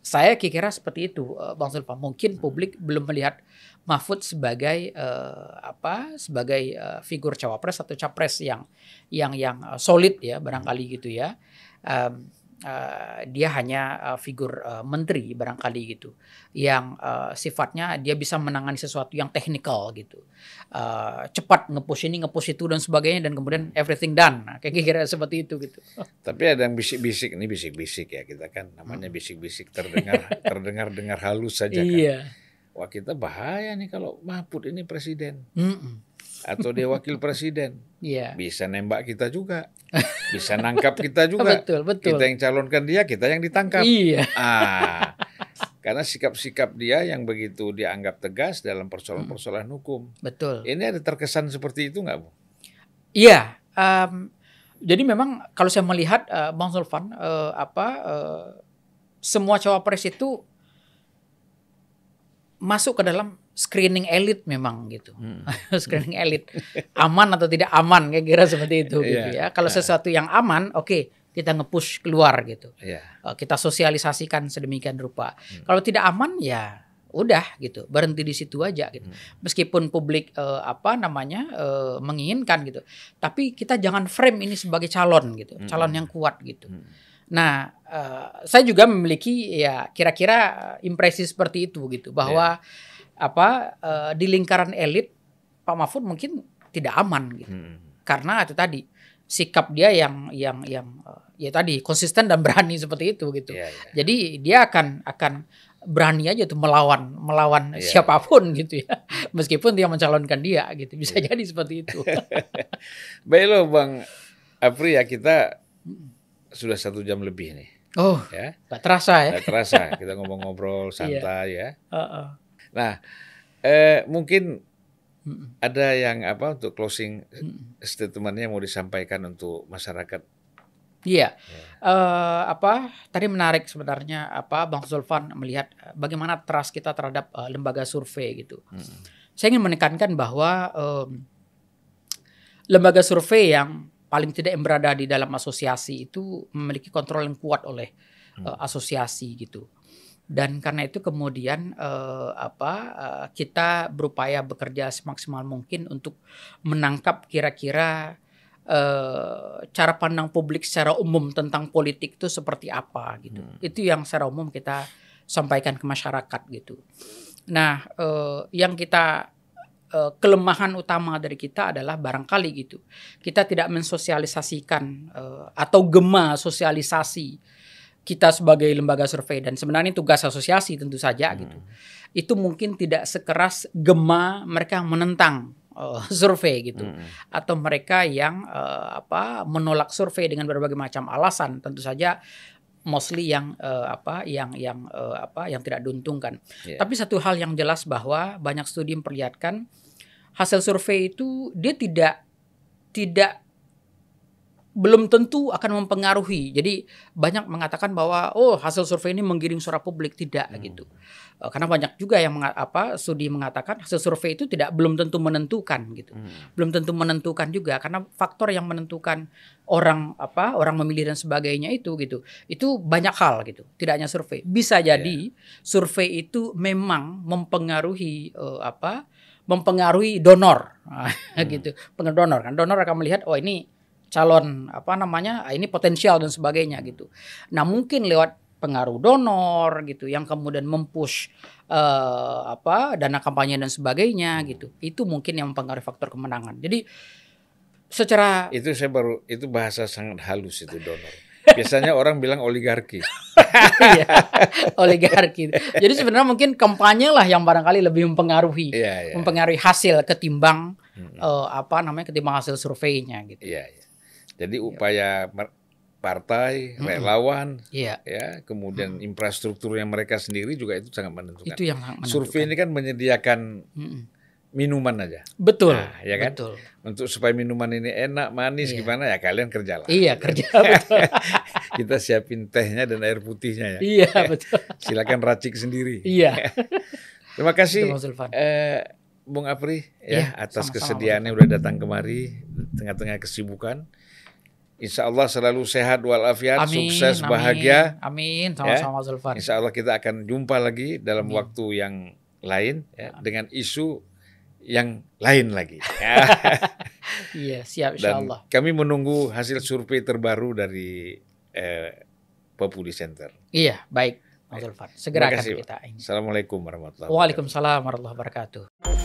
saya kira-kira seperti itu, uh, Bang Zulfan. Mungkin hmm. publik belum melihat Mahfud sebagai uh, apa sebagai uh, figur cawapres atau capres yang yang yang uh, solid ya barangkali gitu ya. Um, uh, dia hanya uh, figur uh, menteri barangkali gitu yang uh, sifatnya dia bisa menangani sesuatu yang teknikal gitu. Uh, cepat nge-push ini, nge-push itu dan sebagainya, dan kemudian everything done. Nah, kayak kira-kira seperti itu gitu. Tapi ada yang bisik-bisik, ini bisik-bisik ya, kita kan namanya bisik-bisik terdengar terdengar dengar halus saja kan. Iya. Wah, kita bahaya nih kalau Mahfud ini presiden Mm-mm. atau dia wakil presiden, yeah. bisa nembak kita juga, bisa nangkap kita juga. Betul, betul. Kita yang calonkan dia, kita yang ditangkap. Iya. Ah, karena sikap-sikap dia yang begitu dianggap tegas dalam persoalan-persoalan hukum. Betul. Ini ada terkesan seperti itu nggak, Bu? Iya, yeah, um, Jadi memang kalau saya melihat uh, Bang Zulfan uh, apa uh, semua cawapres itu masuk ke dalam screening elit memang gitu. Hmm. Screening elit. Aman atau tidak aman kira-kira seperti itu gitu yeah. ya. Kalau sesuatu yang aman, oke, okay, kita nge-push keluar gitu. Yeah. Kita sosialisasikan sedemikian rupa. Hmm. Kalau tidak aman ya udah gitu, berhenti di situ aja gitu. Hmm. Meskipun publik eh, apa namanya eh, menginginkan gitu. Tapi kita jangan frame ini sebagai calon gitu, calon hmm. yang kuat gitu. Hmm. Nah, uh, saya juga memiliki ya kira-kira impresi seperti itu gitu bahwa yeah. apa uh, di lingkaran elit Pak Mahfud mungkin tidak aman gitu hmm. karena itu tadi sikap dia yang yang yang uh, ya tadi konsisten dan berani seperti itu gitu yeah, yeah. Jadi dia akan akan berani aja tuh melawan melawan yeah, siapapun yeah. gitu ya meskipun dia mencalonkan dia gitu bisa yeah. jadi seperti itu. Baiklah Bang Afri, ya kita sudah satu jam lebih nih. Oh ya, tak terasa ya. Tak terasa kita ngomong-ngobrol santai yeah. ya. Uh -uh. Nah, eh, mungkin mm. ada yang apa untuk closing mm. statementnya mau disampaikan untuk masyarakat. Iya, yeah. uh, apa tadi menarik sebenarnya apa Bang Zulfan melihat bagaimana trust kita terhadap uh, lembaga survei gitu. Mm. Saya ingin menekankan bahwa um, lembaga survei yang paling tidak yang berada di dalam asosiasi itu memiliki kontrol yang kuat oleh mm. uh, asosiasi gitu. Dan karena itu kemudian uh, apa uh, kita berupaya bekerja semaksimal mungkin untuk menangkap kira-kira uh, cara pandang publik secara umum tentang politik itu seperti apa gitu. Hmm. Itu yang secara umum kita sampaikan ke masyarakat gitu. Nah, uh, yang kita uh, kelemahan utama dari kita adalah barangkali gitu. Kita tidak mensosialisasikan uh, atau gema sosialisasi kita sebagai lembaga survei, dan sebenarnya tugas asosiasi tentu saja hmm. gitu. Itu mungkin tidak sekeras gema mereka menentang uh, survei gitu hmm. atau mereka yang uh, apa menolak survei dengan berbagai macam alasan, tentu saja mostly yang uh, apa yang yang uh, apa yang tidak diuntungkan. Yeah. Tapi satu hal yang jelas bahwa banyak studi memperlihatkan hasil survei itu dia tidak tidak belum tentu akan mempengaruhi. Jadi banyak mengatakan bahwa oh hasil survei ini menggiring suara publik, tidak hmm. gitu. Karena banyak juga yang apa studi mengatakan hasil survei itu tidak belum tentu menentukan gitu. Hmm. Belum tentu menentukan juga karena faktor yang menentukan orang apa orang memilih dan sebagainya itu gitu. Itu banyak hal gitu. Tidak hanya survei. Bisa jadi yeah. survei itu memang mempengaruhi uh, apa? mempengaruhi donor hmm. gitu. Pengendor donor kan. Donor akan melihat oh ini calon apa namanya ini potensial dan sebagainya gitu. Nah mungkin lewat pengaruh donor gitu yang kemudian mempush uh, apa dana kampanye dan sebagainya gitu. Itu mungkin yang mempengaruhi faktor kemenangan. Jadi secara itu saya baru itu bahasa sangat halus itu donor. Biasanya orang bilang oligarki. Iya, oligarki. Jadi sebenarnya mungkin kampanye lah yang barangkali lebih mempengaruhi yeah, yeah. mempengaruhi hasil ketimbang hmm. uh, apa namanya ketimbang hasil surveinya gitu. Iya. Yeah, yeah. Jadi upaya partai, relawan, mm-hmm. yeah. ya, kemudian mm-hmm. infrastrukturnya mereka sendiri juga itu sangat menentukan. Itu yang menentukan. Survei ini kan menyediakan mm-hmm. minuman aja. Betul, nah, ya kan? Betul. Untuk supaya minuman ini enak, manis, yeah. gimana ya kalian kerjalah. Iya yeah, kerja. Betul. Kita siapin tehnya dan air putihnya ya. Iya yeah, betul. Silakan racik sendiri. Iya. Yeah. Terima kasih. Bung Afri ya, ya atas sama-sama kesediaannya udah datang kemari tengah-tengah kesibukan. Insya Allah selalu sehat walafiat, sukses, amin, bahagia. Amin. Sama-sama Zulfan. Ya. Insya Allah kita akan jumpa lagi dalam amin. waktu yang lain ya, dengan isu yang lain lagi. Iya siap. Insya Dan Allah. Kami menunggu hasil survei terbaru dari eh, Populi Center. Iya baik, Zulfan. Segera akan kita. Assalamualaikum warahmatullahi wabarakatuh. Waalaikumsalam warahmatullahi wabarakatuh.